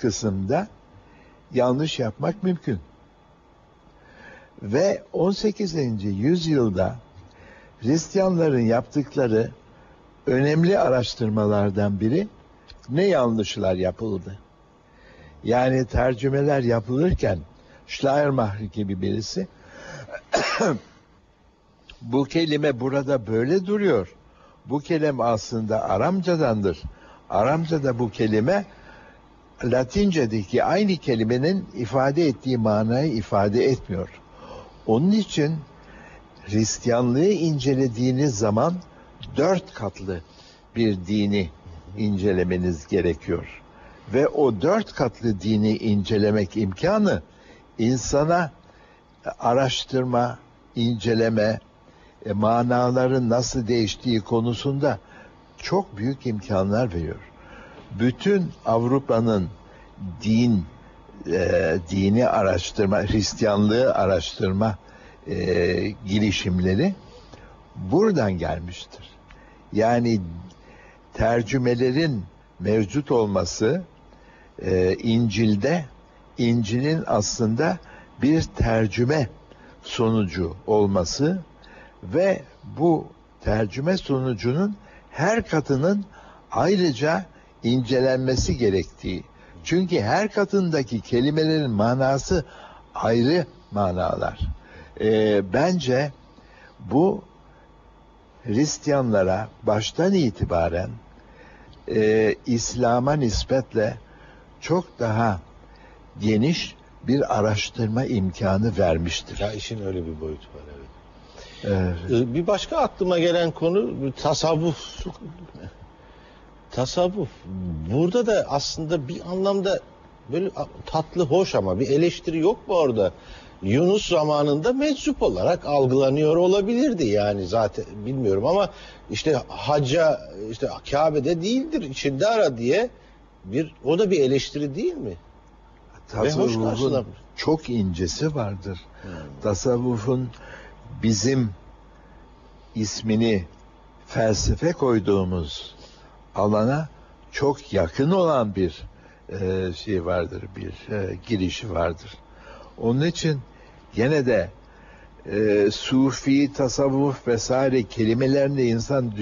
kısımda yanlış yapmak mümkün. Ve 18. yüzyılda Hristiyanların yaptıkları önemli araştırmalardan biri ne yanlışlar yapıldı. Yani tercümeler yapılırken Schleiermacher gibi birisi bu kelime burada böyle duruyor. Bu kelime aslında Aramcadandır. Aramca'da bu kelime Latince'deki aynı kelimenin ifade ettiği manayı ifade etmiyor. Onun için Hristiyanlığı incelediğiniz zaman 4 katlı bir dini incelemeniz gerekiyor. Ve o dört katlı dini incelemek imkanı insana araştırma, inceleme, manaların nasıl değiştiği konusunda çok büyük imkanlar veriyor. Bütün Avrupa'nın dini araştırma, Hristiyanlığı araştırma girişimleri buradan gelmiştir. Yani tercümelerin mevcut olması İncil'de, İncil'in aslında bir tercüme sonucu olması ve bu tercüme sonucunun her katının ayrıca incelenmesi gerektiği. Çünkü her katındaki kelimelerin manası ayrı manalar. Bence bu Hristiyanlara baştan itibaren İslam'a nispetle çok daha geniş bir araştırma imkanı vermiştir. Ya işin öyle bir boyutu var, evet. Evet. Bir başka aklıma gelen konu tasavvuf. Tasavvuf. Burada da aslında bir anlamda böyle tatlı, hoş ama bir eleştiri yok mu orada? Yunus zamanında meczup olarak algılanıyor olabilirdi yani, zaten bilmiyorum ama işte hacca, işte Kabe'de değildir, içinde ara diye o da bir eleştiri değil mi? Tasavvufun çok incesi vardır. Tasavvufun bizim ismini felsefe koyduğumuz alana çok yakın olan bir şey vardır, bir girişi vardır. Onun için gene de sufi, tasavvuf vesaire kelimelerini insan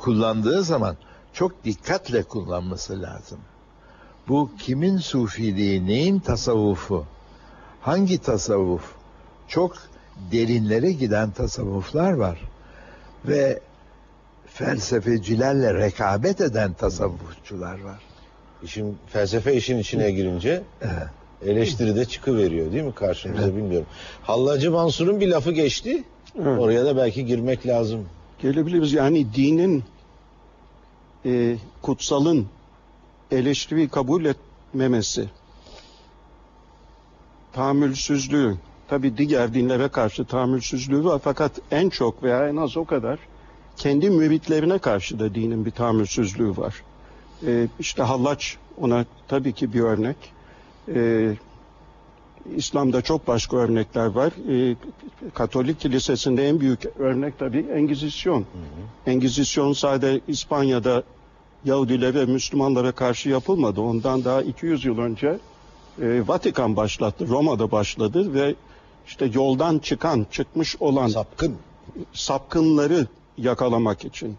kullandığı zaman çok dikkatle kullanması lazım. Bu kimin sufiliği, neyin tasavvufu, hangi tasavvuf? Çok derinlere giden tasavvuflar var ve felsefecilerle rekabet eden tasavvufçular var. Şimdi felsefe işin içine girince eleştiri de çıkıveriyor değil mi karşımıza, evet. Bilmiyorum. Hallacı Mansur'un bir lafı geçti. Evet. Oraya da belki girmek lazım. Gelebiliriz yani dinin, kutsalın eleştiriyi kabul etmemesi, tahammülsüzlüğü, tabii diğer dinlere karşı tahammülsüzlüğü var fakat en çok veya en az o kadar kendi müritlerine karşı da dinin bir tahammülsüzlüğü var. İşte Hallaç ona tabii ki bir örnek. İslam'da çok başka örnekler var. Katolik kilisesinde en büyük örnek tabii Engizisyon. Engizisyon sadece İspanya'da Yahudilere ve Müslümanlara karşı yapılmadı. Ondan daha 200 yıl önce Vatikan başlattı, Roma'da başladı ve işte yoldan çıkmış olan sapkınları yakalamak için.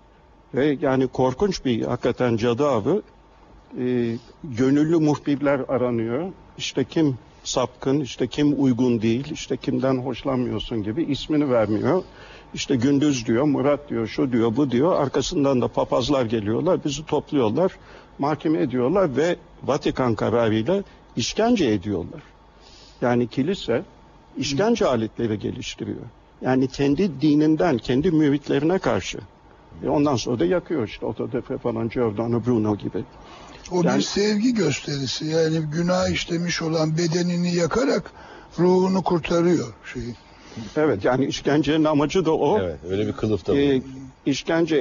Ve yani korkunç bir hakikaten cadı avı. Gönüllü muhbirler aranıyor. İşte kim sapkın, işte kim uygun değil, işte kimden hoşlanmıyorsun gibi, ismini vermiyor. İşte Gündüz diyor, Murat diyor, şu diyor, bu diyor. Arkasından da papazlar geliyorlar, bizi topluyorlar, mahkeme ediyorlar ve Vatikan kararıyla işkence ediyorlar. Yani kilise işkence aletleri geliştiriyor. Yani kendi dininden, kendi müritlerine karşı. Ondan sonra da yakıyor işte Otodefe falan, Giordano Bruno gibi. O yani bir sevgi gösterisi. Yani günah işlemiş olan bedenini yakarak ruhunu kurtarıyor şeyi. Evet, yani işkencenin amacı da o. Evet, öyle bir kılıf da işkence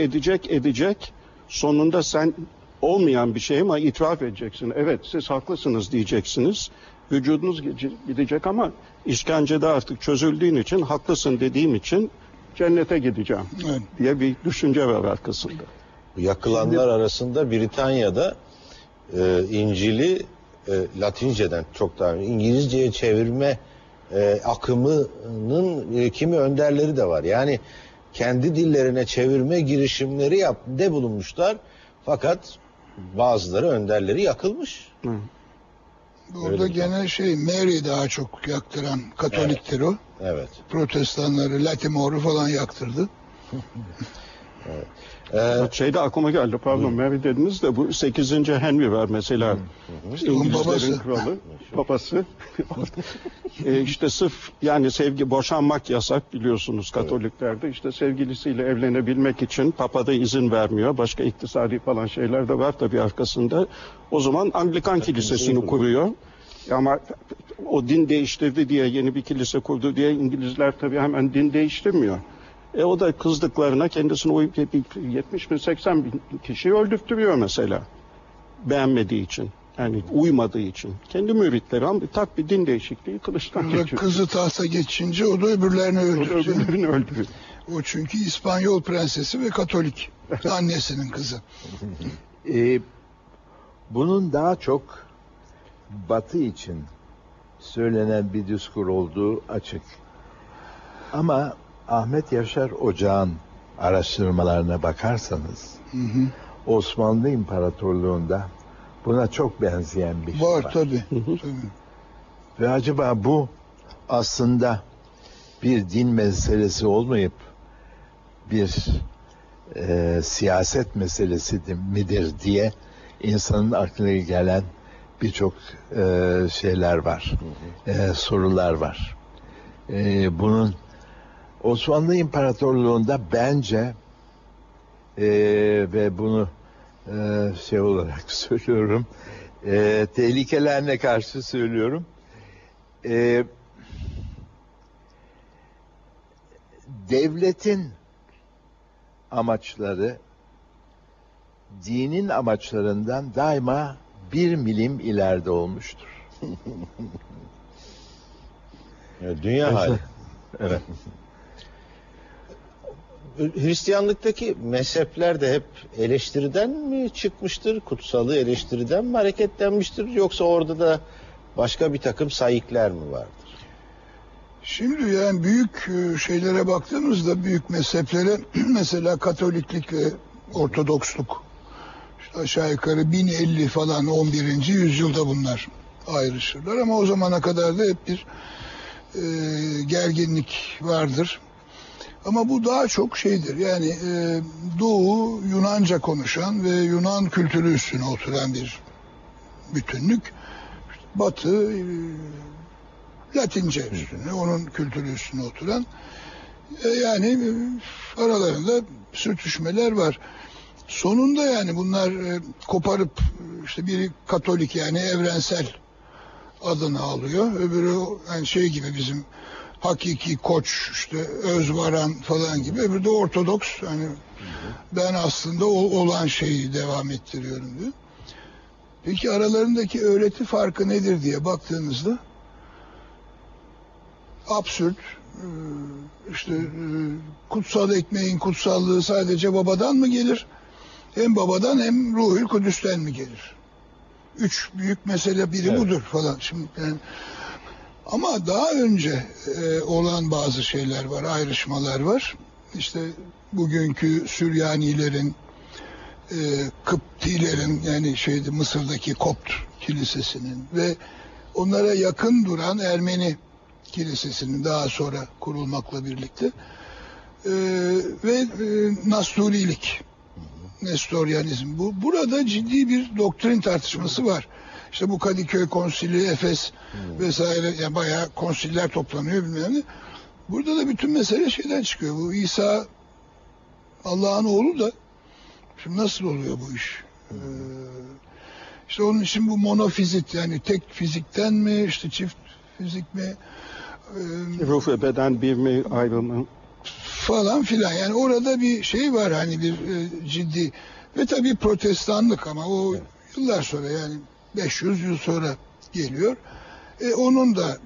edecek. Sonunda sen olmayan bir şey ama itiraf edeceksin. Evet, siz haklısınız diyeceksiniz. Vücudunuz gidecek ama işkencede artık çözüldüğün için, haklısın dediğim için cennete gideceğim diye bir düşünce var arkasında. Yakılanlar arasında Britanya'da İncil'i Latince'den çok daha İngilizce'ye çevirme akımının kimi önderleri de var. Yani kendi dillerine çevirme girişimleri bulunmuşlar. Fakat bazıları, önderleri yakılmış. Burada gene Mary daha çok yaktıran Katoliktir, evet. O. Evet. Protestanları, Latimore'u falan yaktırdı. Evet. Aklıma geldi, pardon, Mary dediniz de bu 8. Henry var mesela. İngilizlerin kralı. papası. İşte sırf yani boşanmak yasak biliyorsunuz Katoliklerde. İşte sevgilisiyle evlenebilmek için papa da izin vermiyor. Başka iktisadi falan şeyler de var tabii arkasında. O zaman Anglikan Kilisesi'ni kuruyor. Ama o din değiştirdi diye, yeni bir kilise kurdu diye İngilizler tabii hemen din değiştirmiyor. O da kızdıklarına kendisini uyup 70 bin 80 bin kişiyi öldürtüyor mesela. Beğenmediği için. Yani uymadığı için. Kendi müritleri ama tak bir din değişikliği kılıçtan geçiyor. Kızı tahta geçince o da öbürlerini öldürüyor. O çünkü İspanyol prensesi ve Katolik. Annesinin kızı. Bunun daha çok Batı için söylenen bir diskur olduğu açık. Ama Ahmet Yaşar Ocağ'ın araştırmalarına bakarsanız Osmanlı İmparatorluğu'nda buna çok benzeyen bir şey var. Var tabii. Ve acaba bu aslında bir din meselesi olmayıp bir siyaset meselesi midir diye insanın aklına gelen birçok şeyler var, sorular var. Bunun Osmanlı İmparatorluğu'nda bence ve bunu olarak söylüyorum, tehlikelerine karşı söylüyorum, devletin amaçları dinin amaçlarından daima bir milim ileride olmuştur. Dünya hali. Evet. Hristiyanlıktaki mezhepler de hep eleştiriden mi çıkmıştır? Kutsalı eleştiriden mi hareketlenmiştir? Yoksa orada da başka bir takım sayıklar mı vardır? Şimdi yani büyük şeylere baktığımızda, büyük mezheplere mesela Katoliklik ve Ortodoksluk işte aşağı yukarı 1050 falan 11. yüzyılda bunlar ayrışırlar ama o zamana kadar da hep bir gerginlik vardır. Ama bu daha çok şeydir yani Doğu Yunanca konuşan ve Yunan kültürü üstüne oturan bir bütünlük. Batı Latince üstüne, onun kültürü üstüne oturan. Yani aralarında sürtüşmeler var. Sonunda yani bunlar koparıp işte biri Katolik yani evrensel adını alıyor. Öbürü yani şey gibi bizim Hakiki Koç, işte Özvaran falan gibi. Öbürü de Ortodoks. Yani ben aslında olan şeyi devam ettiriyorum diyor. Peki aralarındaki öğreti farkı nedir diye baktığınızda absürt, işte kutsal ekmeğin kutsallığı sadece babadan mı gelir? Hem babadan hem Ruhul Kudüs'ten mi gelir? Üç büyük mesele biri budur falan. Şimdi yani ama daha önce olan bazı şeyler var, ayrışmalar var. İşte bugünkü Süryanilerin, Kıptilerin yani Mısır'daki Kopt Kilisesi'nin ve onlara yakın duran Ermeni Kilisesi'nin daha sonra kurulmakla birlikte ve Nasturilik, Nestorianizm. Burada ciddi bir doktrin tartışması var. İşte bu Kadıköy Konsili, Efes vesaire yani bayağı konsiller toplanıyor bilmem ne. Burada da bütün mesele şeyden çıkıyor. Bu İsa Allah'ın oğlu da şimdi nasıl oluyor bu iş? İşte onun için bu monofizit yani tek fizikten mi işte çift fizik mi? Ruh ve beden bir mi ayrımı? Falan filan yani orada bir şey var hani bir ciddi ve tabii protestanlık ama o yıllar sonra yani 500 yıl sonra geliyor. Onun da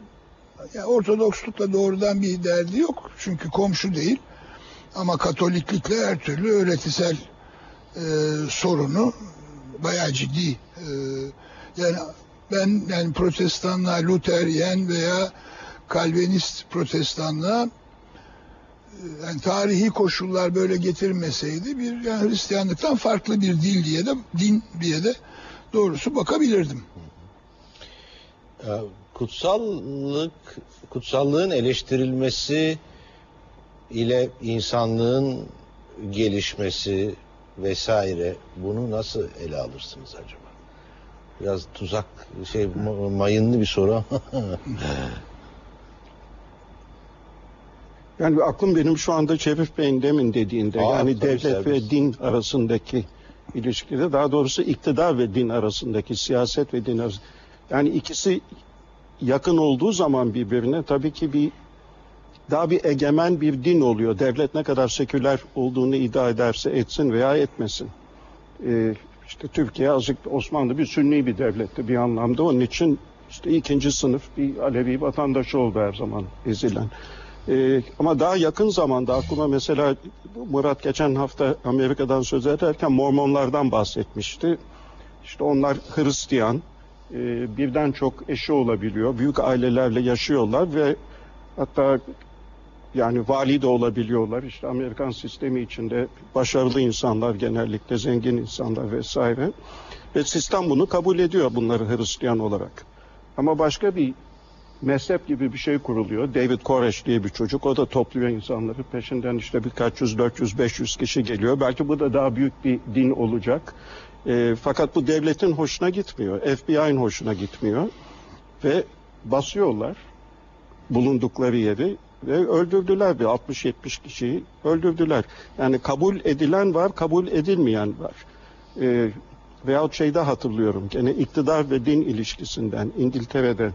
yani Ortodokslukla doğrudan bir derdi yok. Çünkü komşu değil. Ama Katoliklikle her türlü öğretisel sorunu bayağı ciddi. Yani ben yani Protestanlığa, Luteryen veya Kalvinist Protestanlığa yani tarihi koşullar böyle getirmeseydi bir yani Hristiyanlıktan farklı bir dil diye de doğrusu bakabilirdim. Kutsallığın eleştirilmesi ile insanlığın gelişmesi vesaire bunu nasıl ele alırsınız acaba? Biraz tuzak, mayınlı bir soru. Yani aklım benim şu anda Şerif Bey'in demin dediğinde, yani devlet ve din arasındaki ilişkide, daha doğrusu iktidar ve din arasındaki, siyaset ve din arasındaki, yani ikisi yakın olduğu zaman birbirine tabii ki bir daha bir egemen bir din oluyor. Devlet ne kadar seküler olduğunu iddia ederse etsin veya etmesin. İşte Türkiye azıcık Osmanlı bir sünni bir devletti bir anlamda. Onun için işte ikinci sınıf bir Alevi vatandaşı oldu her zaman ezilen. Ama daha yakın zamanda aklıma mesela Murat geçen hafta Amerika'dan söz ederken Mormonlardan bahsetmişti. İşte onlar Hristiyan, birden çok eşi olabiliyor, büyük ailelerle yaşıyorlar ve hatta yani vali de olabiliyorlar. İşte Amerikan sistemi içinde başarılı insanlar, genellikle zengin insanlar vesaire. Ve sistem bunu kabul ediyor, bunları Hristiyan olarak. Ama başka bir mezhep gibi bir şey kuruluyor. David Koresh diye bir çocuk. O da topluyor insanları. Peşinden işte birkaç yüz, 400, 500 kişi geliyor. Belki bu da daha büyük bir din olacak. Fakat bu devletin hoşuna gitmiyor. FBI'nin hoşuna gitmiyor. Ve basıyorlar bulundukları yeri ve öldürdüler. Bir 60-70 kişiyi öldürdüler. Yani kabul edilen var, kabul edilmeyen var. Veyahut şeyde hatırlıyorum. Gene iktidar ve din ilişkisinden İngiltere'de.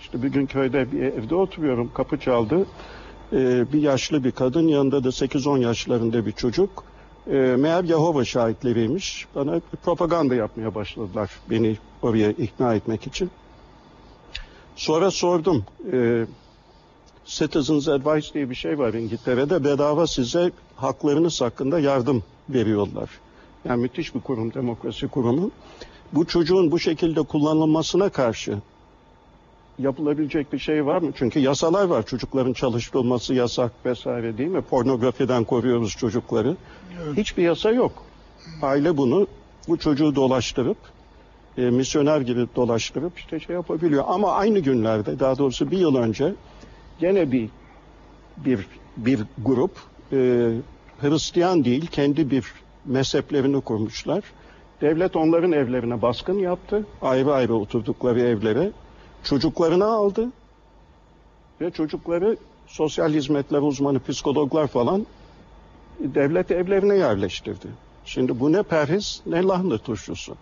İşte bir gün köyde bir evde oturuyorum, kapı çaldı, bir yaşlı bir kadın, yanında da 8-10 yaşlarında bir çocuk, meğer Yahova şahitleriymiş, bana propaganda yapmaya başladılar beni oraya ikna etmek için. Sonra sordum, Citizens Advice diye bir şey var İngiltere'de, bedava size haklarınız hakkında yardım veriyorlar. Yani müthiş bir kurum, demokrasi kurumu. Bu çocuğun bu şekilde kullanılmasına karşı yapılabilecek bir şey var mı? Çünkü yasalar var. Çocukların çalıştırılması yasak vesaire, değil mi? Pornografiden koruyoruz çocukları. Evet. Hiçbir yasa yok. Aile bunu, bu çocuğu dolaştırıp, misyoner gibi dolaştırıp işte şey yapabiliyor. Ama aynı günlerde, daha doğrusu bir yıl önce gene bir grup Hristiyan değil, kendi bir mezheplerini kurmuşlar. Devlet onların evlerine baskın yaptı. Ayrı ayrı oturdukları evlere. Çocuklarını aldı ve çocukları sosyal hizmetler uzmanı, psikologlar falan devlet evlerine yerleştirdi. Şimdi bu ne perhiz ne lahana turşusu.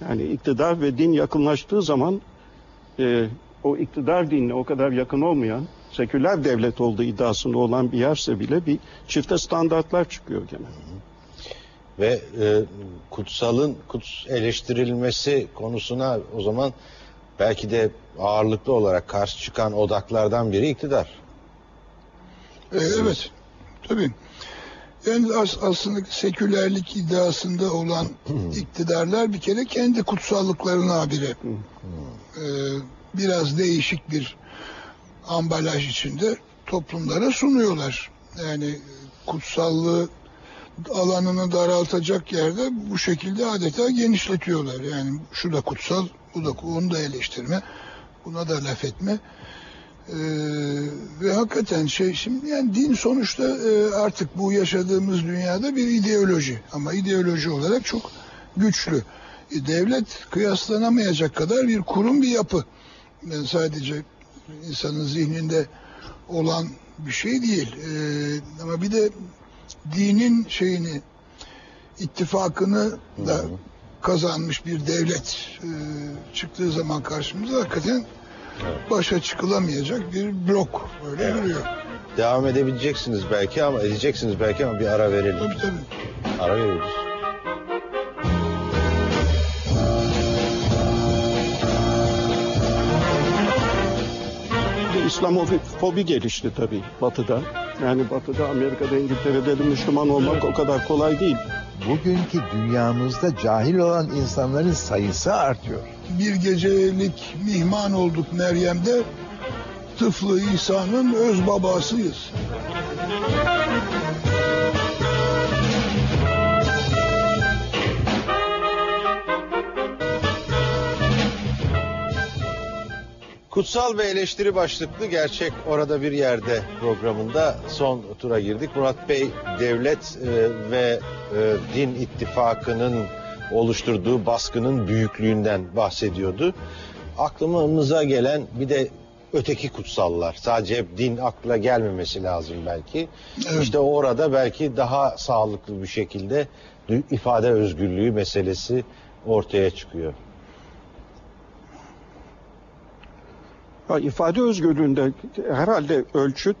Yani iktidar ve din yakınlaştığı zaman o iktidar dinle o kadar yakın olmayan, seküler devlet olduğu iddiasında olan bir yerse bile bir çifte standartlar çıkıyor gene. Ve kutsalın eleştirilmesi konusuna o zaman... Belki de ağırlıklı olarak karşı çıkan odaklardan biri iktidar. Evet, tabii. Yani aslında sekülerlik iddiasında olan iktidarlar bir kere kendi kutsallıklarına habire biraz değişik bir ambalaj içinde toplumlara sunuyorlar. Yani kutsallığı alanını daraltacak yerde bu şekilde adeta genişletiyorlar. Yani şu da kutsal, bu da, onu da eleştirme, buna da laf etme. Ve hakikaten şimdi yani din sonuçta artık bu yaşadığımız dünyada bir ideoloji. Ama ideoloji olarak çok güçlü. Devlet kıyaslanamayacak kadar bir kurum, bir yapı. Yani sadece insanın zihninde olan bir şey değil. Ama bir de dinin şeyini, ittifakını da kazanmış bir devlet çıktığı zaman karşımıza hakikaten başa çıkılamayacak bir blok böyle duruyor. Devam edebileceksiniz belki ama bir ara verelim. Tabii. Ara veriyoruz. İslamofobi gelişti tabii Batı'da. Yani Batı'da, Amerika'da, İngiltere'de Müslüman olmak o kadar kolay değil. Bugünkü dünyamızda cahil olan insanların sayısı artıyor. Bir gecelik mihman olduk Meryem'de. Tıflı İsa'nın öz babasıyız. Kutsal ve eleştiri başlıklı Gerçek Orada Bir Yerde programında son tura girdik. Murat Bey, devlet ve din ittifakının oluşturduğu baskının büyüklüğünden bahsediyordu. Aklımıza gelen bir de öteki kutsallar. Sadece hep din akla gelmemesi lazım belki. Evet. İşte orada belki daha sağlıklı bir şekilde ifade özgürlüğü meselesi ortaya çıkıyor. Ya ifade özgürlüğünde herhalde ölçüt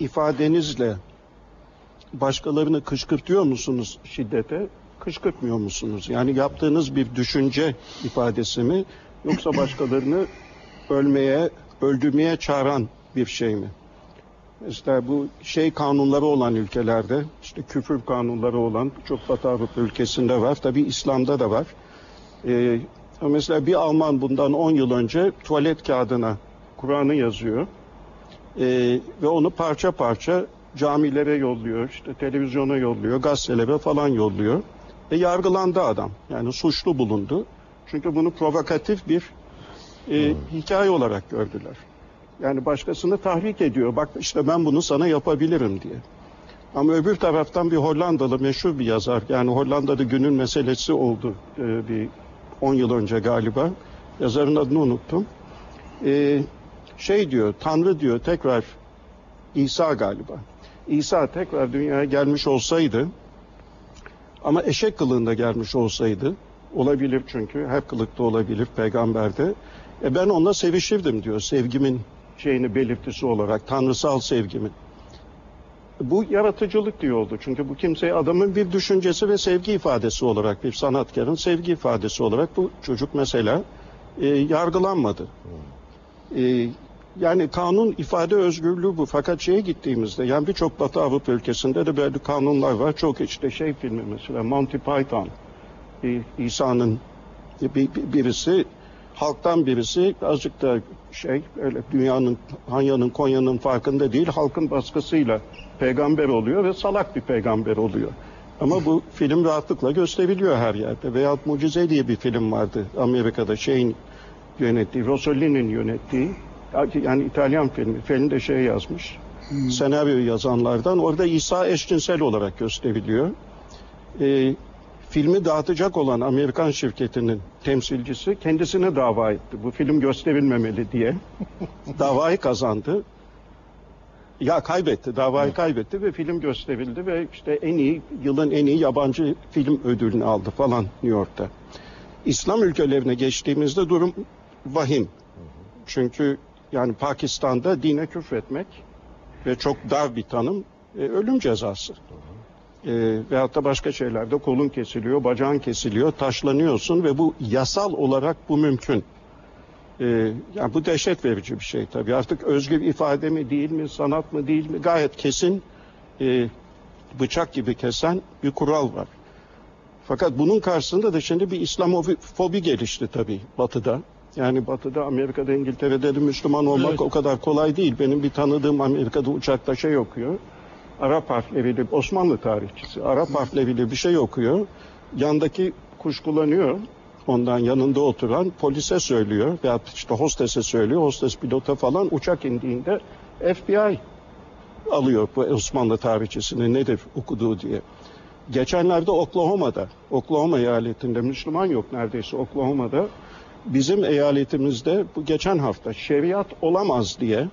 ifadenizle başkalarını kışkırtıyor musunuz şiddete, kışkırtmıyor musunuz? Yani yaptığınız bir düşünce ifadesi mi, yoksa başkalarını ölmeye, öldürmeye çağıran bir şey mi? İşte bu şey kanunları olan ülkelerde, işte küfür kanunları olan çok Batı Avrupa ülkesinde var, tabi İslam'da da var. Mesela bir Alman bundan 10 yıl önce tuvalet kağıdına Kur'an'ı yazıyor ve onu parça parça camilere yolluyor, işte televizyona yolluyor, gazetelere falan yolluyor. Yargılandı adam, yani suçlu bulundu. Çünkü bunu provokatif bir hikaye olarak gördüler. Yani başkasını tahrik ediyor, bak işte ben bunu sana yapabilirim diye. Ama öbür taraftan bir Hollandalı meşhur bir yazar, yani Hollanda'da günün meselesi oldu bir 10 yıl önce galiba, yazarın adını unuttum. Şey diyor, Tanrı diyor tekrar, İsa galiba. İsa tekrar dünyaya gelmiş olsaydı, ama eşek kılığında gelmiş olsaydı, olabilir çünkü her kılıkta olabilir peygamberde, ben onunla sevişirdim diyor, sevgimin şeyini belirtisi olarak, tanrısal sevgimin. Bu yaratıcılık diyordu, çünkü bu kimseyi adamın bir düşüncesi ve sevgi ifadesi olarak, bir sanatkarın sevgi ifadesi olarak bu çocuk mesela yargılanmadı. Yani kanun ifade özgürlüğü bu. Fakat şeye gittiğimizde, yani birçok Batı Avrupa ülkesinde de böyle kanunlar var. Çok işte şey filmi mesela Monty Python, İsa'nın birisi, halktan birisi, azıcık da şey öyle dünyanın, Hanya'nın, Konya'nın farkında değil, halkın baskısıyla peygamber oluyor ve salak bir peygamber oluyor. Ama bu film rahatlıkla gösteriliyor her yerde. Veyahut Mucize diye bir film vardı Amerika'da, şeyin yönettiği, Rossellini'nin yönettiği, yani İtalyan filmi, filmde şey yazmış, senaryoyu yazanlardan, orada İsa eşcinsel olarak gösteriliyor. Filmi dağıtacak olan Amerikan şirketinin temsilcisi kendisine dava etti, bu film gösterilmemeli diye. Davayı kazandı. Ya kaybetti, davayı kaybetti ve film gösterildi ve işte en iyi, yılın en iyi yabancı film ödülünü aldı falan New York'ta. İslam ülkelerine geçtiğimizde durum vahim. Çünkü yani Pakistan'da dine küfretmek ve çok dar bir tanım ölüm cezası. Ve hatta başka şeylerde kolun kesiliyor, bacağın kesiliyor, taşlanıyorsun ve bu yasal olarak bu mümkün. Yani bu dehşet verici bir şey tabii. Artık özgür ifade mi değil mi, sanat mı değil mi, gayet kesin, bıçak gibi kesen bir kural var. Fakat bunun karşısında da şimdi bir İslamofobi gelişti tabii Batı'da. Yani Batı'da, Amerika'da, İngiltere'de Müslüman olmak o kadar kolay değil. Benim bir tanıdığım Amerika'da uçakta şey okuyor, Arap harfleriyle, Osmanlı tarihçisi, Arap harfleriyle bir şey okuyor. Yandaki kuşkulanıyor, ondan yanında oturan polise söylüyor veya işte hostese söylüyor, hostes pilota falan, uçak indiğinde FBI alıyor bu Osmanlı tarihçisini, nedir okuduğu diye. Geçenlerde Oklahoma'da, Oklahoma eyaletinde Müslüman yok neredeyse Oklahoma'da, bizim eyaletimizde bu geçen hafta şeriat olamaz diye,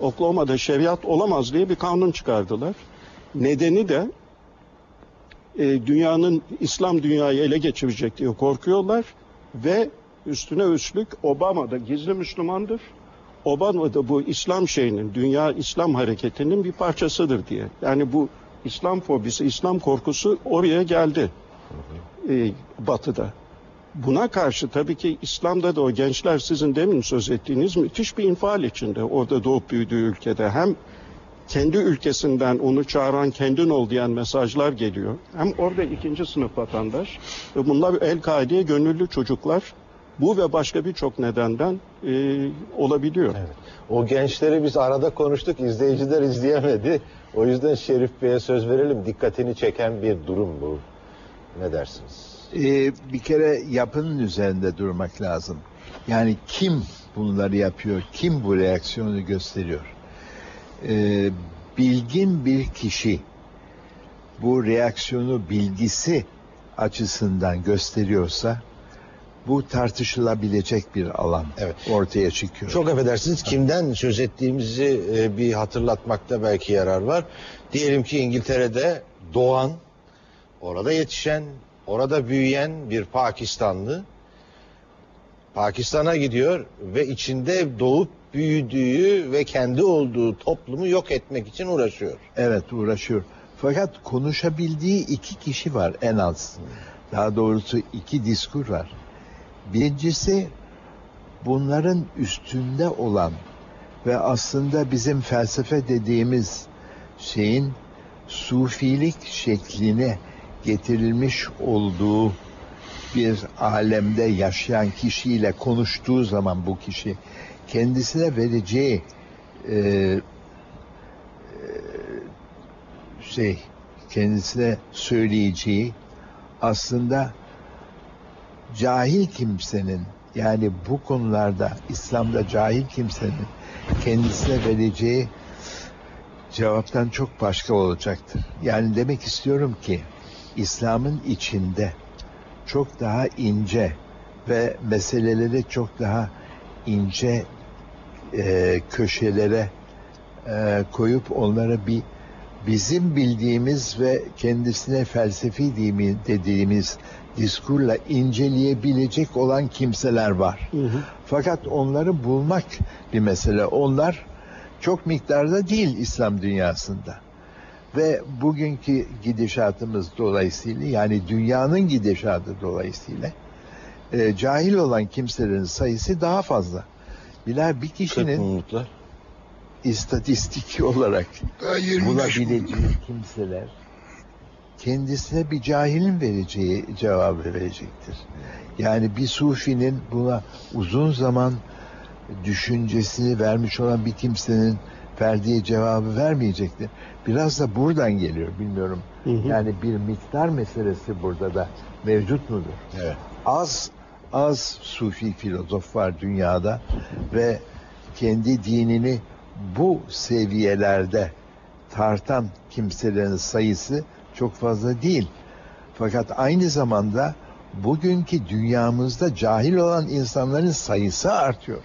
Oklahoma'da şeriat olamaz diye bir kanun çıkardılar. Nedeni de dünyanın, İslam dünyayı ele geçirecek diye korkuyorlar ve üstüne üstlük Obama'da gizli Müslümandır. Obama'da bu İslam şeyinin, dünya İslam hareketinin bir parçasıdır diye. Yani bu İslam fobisi, İslam korkusu oraya geldi Batı'da. Buna karşı tabii ki İslam'da da o gençler sizin demin söz ettiğiniz müthiş bir infial içinde. Orada doğup büyüdüğü ülkede hem kendi ülkesinden onu çağıran kendin ol diyen mesajlar geliyor. Hem orada ikinci sınıf vatandaş. Bunlar El-Kaide'ye gönüllü çocuklar. Bu ve başka birçok nedenden olabiliyor. Evet. O gençleri biz arada konuştuk, izleyiciler izleyemedi. O yüzden Şerif Bey'e söz verelim. Dikkatini çeken bir durum bu. Ne dersiniz? Bir kere yapının üzerinde durmak lazım. Yani kim bunları yapıyor, kim bu reaksiyonu gösteriyor? Bilgin bir kişi bu reaksiyonu bilgisi açısından gösteriyorsa bu tartışılabilecek bir alan ortaya çıkıyor. Çok affedersiniz, kimden söz ettiğimizi bir hatırlatmakta belki yarar var. Diyelim ki İngiltere'de doğan, orada yetişen, orada büyüyen bir Pakistanlı Pakistan'a gidiyor ve içinde doğup büyüdüğü ve kendi olduğu toplumu yok etmek için uğraşıyor. Evet, uğraşıyor. Fakat konuşabildiği iki kişi var en az. Daha doğrusu iki diskur var. Birincisi bunların üstünde olan ve aslında bizim felsefe dediğimiz şeyin sufilik şekline getirilmiş olduğu bir alemde yaşayan kişiyle konuştuğu zaman bu kişi kendisine vereceği kendisine söyleyeceği aslında cahil kimsenin, yani bu konularda İslam'da cahil kimsenin kendisine vereceği cevaptan çok başka olacaktır. Yani demek istiyorum ki İslam'ın içinde çok daha ince ve meseleleri çok daha ince köşelere koyup onlara bir bizim bildiğimiz ve kendisine felsefi dediğimiz diskurla inceleyebilecek olan kimseler var. Hı hı. Fakat onları bulmak bir mesele. Onlar çok miktarda değil İslam dünyasında. Ve bugünkü gidişatımız dolayısıyla, yani dünyanın gidişatı dolayısıyla cahil olan kimselerin sayısı daha fazla. Bilal bir kişinin istatistik olarak bulabileceği kimseler kendisine bir cahilin vereceği cevabı verecektir. Yani bir sufinin buna uzun zaman düşüncesini vermiş olan bir kimsenin verdiği cevabı vermeyecektir. Biraz da buradan geliyor, bilmiyorum. Hı hı. Yani bir miktar meselesi burada da mevcut mudur? Evet. Az sufi filozof var dünyada ve kendi dinini bu seviyelerde tartan kimselerin sayısı çok fazla değil. Fakat aynı zamanda bugünkü dünyamızda cahil olan insanların sayısı artıyor.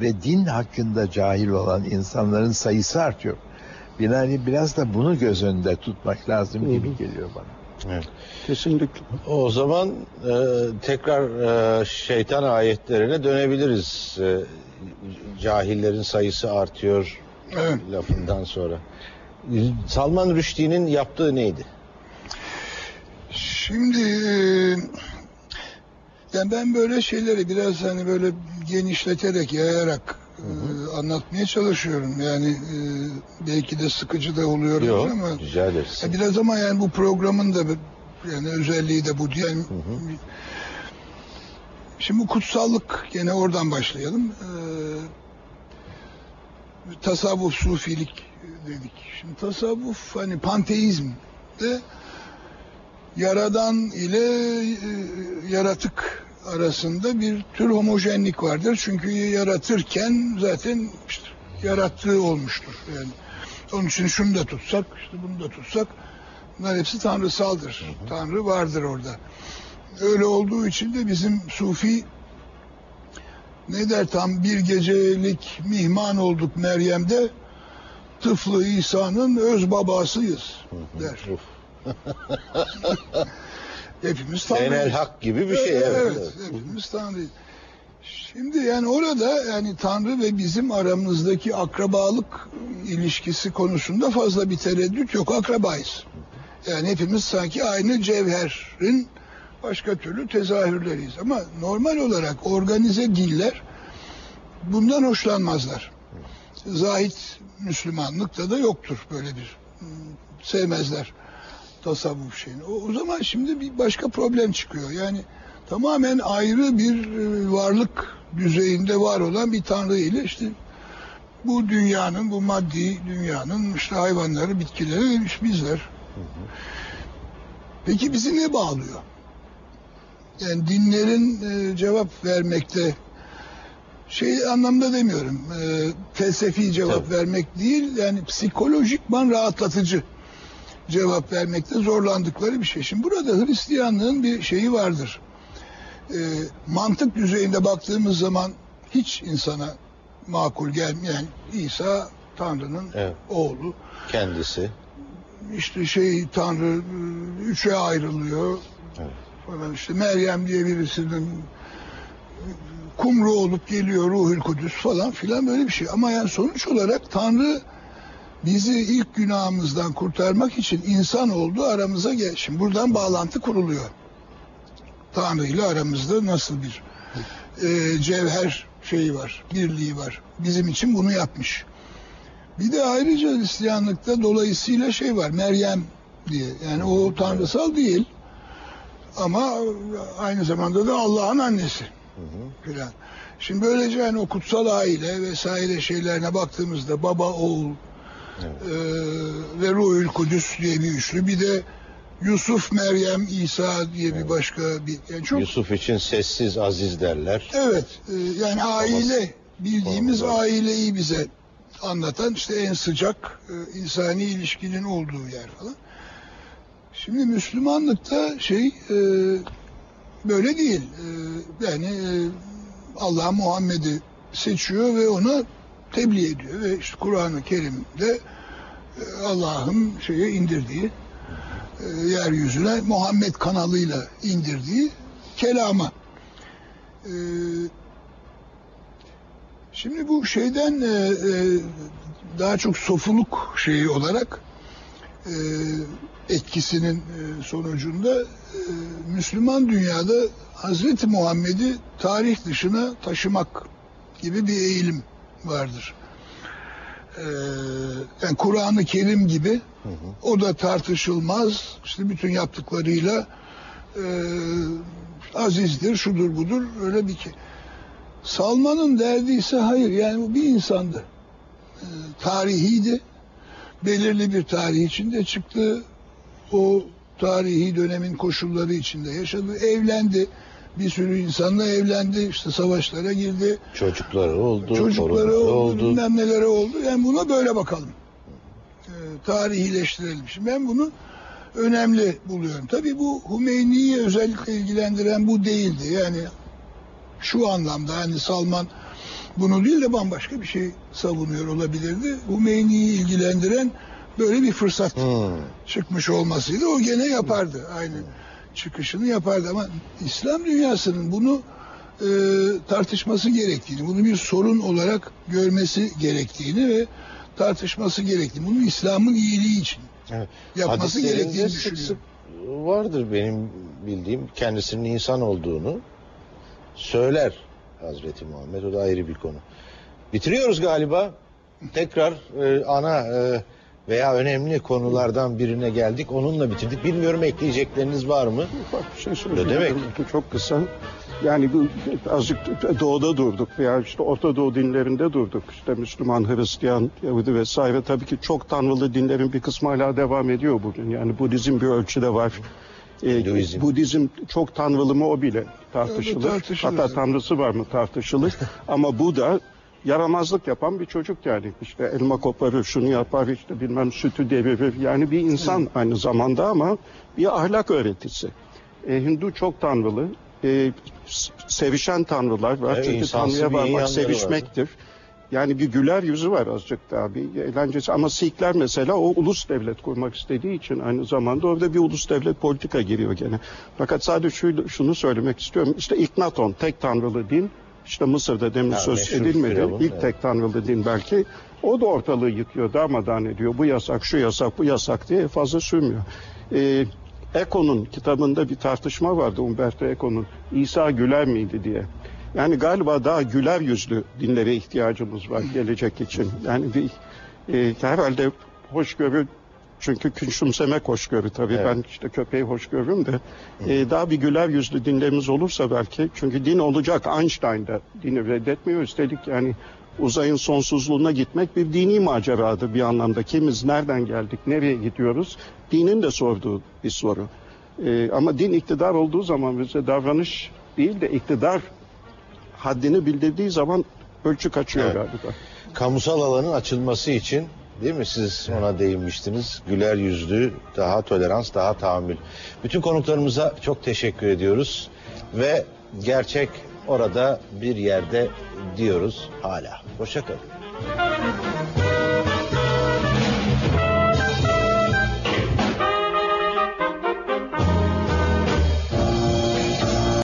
Ve din hakkında cahil olan insanların sayısı artıyor. Binaenaleyh biraz da bunu göz önünde tutmak lazım gibi geliyor bana. Evet. Kesinlikle. O zaman tekrar şeytan ayetlerine dönebiliriz. Cahillerin sayısı artıyor lafından sonra. Salman Rushdie'nin yaptığı neydi? Şimdi yani ben böyle şeyleri biraz hani böyle genişleterek, yayarak anlatmaya çalışıyorum. Yani belki de sıkıcı da oluyoruz. Yok, ama rica edersin. Biraz ama yani bu programın da yani özelliği de bu. Yani, şimdi bu kutsallık, gene oradan başlayalım. Tasavvuf, sufilik dedik. Şimdi tasavvuf hani panteizm de yaradan ile yaratık arasında bir tür homojenlik vardır. Çünkü yaratırken zaten işte yarattığı olmuştur. Yani onun için şunu da tutsak, işte bunu da tutsak, bunlar hepsi tanrısaldır. Hı hı. Tanrı vardır orada. Öyle olduğu için de bizim sufi ne der, tam bir gecelik mihman olduk Meryem'de, tıflı İsa'nın öz babasıyız der. Hı hı. Hepimiz Tanrıyız. Enel Hak gibi bir şey. Evet, hepimiz Tanrıyız. Şimdi yani orada yani Tanrı ve bizim aramızdaki akrabalık ilişkisi konusunda fazla bir tereddüt yok. Akrabayız. Yani hepimiz sanki aynı cevherin başka türlü tezahürleriyiz. Ama normal olarak organize diller bundan hoşlanmazlar. Zahit Müslümanlıkta da yoktur böyle bir. Sevmezler tasavvuf şeyini. O zaman şimdi bir başka problem çıkıyor. Yani tamamen ayrı bir varlık düzeyinde var olan bir tanrı ile işte bu dünyanın, bu maddi dünyanın işte hayvanları, bitkileri, bizler. Peki bizi ne bağlıyor? Yani dinlerin cevap vermekte, şey anlamda demiyorum, felsefi cevap vermek değil, yani psikolojikman rahatlatıcı cevap vermekte zorlandıkları bir şey. Şimdi burada Hristiyanlığın bir şeyi vardır. Mantık düzeyinde baktığımız zaman hiç insana makul gelmeyen İsa Tanrı'nın oğlu. Kendisi. İşte Tanrı üçe ayrılıyor. Evet. Falan işte Meryem diye birisinin kumru olup geliyor Ruhul Kudüs falan filan böyle bir şey. Ama yani sonuç olarak Tanrı bizi ilk günahımızdan kurtarmak için insan oldu, aramıza gel. Şimdi buradan bağlantı kuruluyor. Tanrı ile aramızda nasıl bir cevher şeyi var, birliği var. Bizim için bunu yapmış. Bir de ayrıca Hristiyanlıkta dolayısıyla şey var, Meryem diye. Yani o tanrısal değil ama aynı zamanda da Allah'ın annesi filan. Şimdi böylece yani o kutsal aile vesaire şeylerine baktığımızda baba, oğul ve Ruhul Kudüs diye bir üçlü. Bir de Yusuf, Meryem, İsa diye bir başka bir... Yani çok... Yusuf için sessiz aziz derler. Evet. Yani aile, bildiğimiz aileyi bize anlatan işte en sıcak insani ilişkinin olduğu yer falan. Şimdi Müslümanlıkta böyle değil. Yani Allah Muhammed'i seçiyor ve ona tebliğ ediyor. Ve işte Kur'an-ı Kerim'de Allah'ın indirdiği, yeryüzüne Muhammed kanalıyla indirdiği kelama. Şimdi bu şeyden daha çok sofuluk şeyi olarak etkisinin sonucunda Müslüman dünyada Hazreti Muhammed'i tarih dışına taşımak gibi bir eğilim vardır. Yani Kur'an-ı Kerim gibi o da tartışılmaz. İşte bütün yaptıklarıyla azizdir, şudur budur öyle bir ki. Salman'ın derdi ise hayır, yani bu bir insandı. Tarihiydi. Belirli bir tarih içinde çıktı. O tarihi dönemin koşulları içinde yaşadı. Evlendi. Bir sürü insanla evlendi. İşte savaşlara girdi. Çocukları oldu. Bilmem nelere oldu. Yani buna böyle bakalım. Tarihileştirelim. Şimdi ben bunu önemli buluyorum. Tabii bu Hümeyni'yi özellikle ilgilendiren bu değildi. Yani şu anlamda hani Salman bunu değil de bambaşka bir şey savunuyor olabilirdi. Hümeyni'yi ilgilendiren böyle bir fırsat çıkmış olmasıydı. O gene yapardı. Aynı çıkışını yapardı ama İslam dünyasının bunu tartışması gerektiğini, bunu bir sorun olarak görmesi gerektiğini ve tartışması gerektiğini, bunu İslam'ın iyiliği için yapması gerektiğini düşünüyorum. Vardır benim bildiğim, kendisinin insan olduğunu söyler Hazreti Muhammed. O da ayrı bir konu. Bitiriyoruz galiba. Tekrar ana veya önemli konulardan birine geldik. Onunla bitirdik. Bilmiyorum ekleyecekleriniz var mı? Bak, bir şey söyleyeceğim. Ne demek? Çok kısa. Yani azıcık doğuda durduk veya işte Orta Doğu dinlerinde durduk. İşte Müslüman, Hristiyan, Yahudi vesaire. Tabii ki çok tanrılı dinlerin bir kısmı hala devam ediyor bugün. Yani Budizm bir ölçüde var. Budizm çok tanrılı mı o bile tartışılır. Hatta tanrısı var mı tartışılır. Ama bu da yaramazlık yapan bir çocuk yani. İşte elma koparır, şunu yapar, işte bilmem sütü devirir. Yani bir insan aynı zamanda ama bir ahlak öğretisi. Hindu çok tanrılı. Sevişen tanrılar var. Çünkü Tanrı'ya varmak sevişmektir. Yani bir güler yüzü var azıcık daha, bir eğlencesi. Ama Sikler mesela o ulus devlet kurmak istediği için aynı zamanda orada bir ulus devlet politika giriyor gene. Fakat sadece şunu söylemek istiyorum. İşte İknaton tek tanrılı din. İşte Mısır'da demin söz edilmedi. İlk tek tanrılı din belki. O da ortalığı yıkıyor, darmadağın ediyor. Bu yasak, şu yasak, bu yasak diye fazla sürmüyor. Eko'nun kitabında bir tartışma vardı, Umberto Eko'nun. İsa güler miydi diye. Yani galiba daha güler yüzlü dinlere ihtiyacımız var gelecek için. Yani bir herhalde hoşgörü, çünkü küçümsemek hoşgörü tabii. Ben işte köpeği hoş görürüm de. Daha bir güler yüzlü dinlerimiz olursa belki. Çünkü din olacak. Einstein da dini reddetmiyor. Üstelik yani uzayın sonsuzluğuna gitmek bir dini maceradır bir anlamda. Kimiz, nereden geldik, nereye gidiyoruz? Dinin de sorduğu bir soru. Ama din iktidar olduğu zaman bize davranış değil de iktidar haddini bildirdiği zaman ölçü kaçıyor galiba. Kamusal alanın açılması için Değil mi? Siz ona değinmiştiniz. Güler yüzlü, daha tolerans, daha tahammül. Bütün konuklarımıza çok teşekkür ediyoruz. Ve gerçek orada bir yerde diyoruz hala. Hoşça kalın.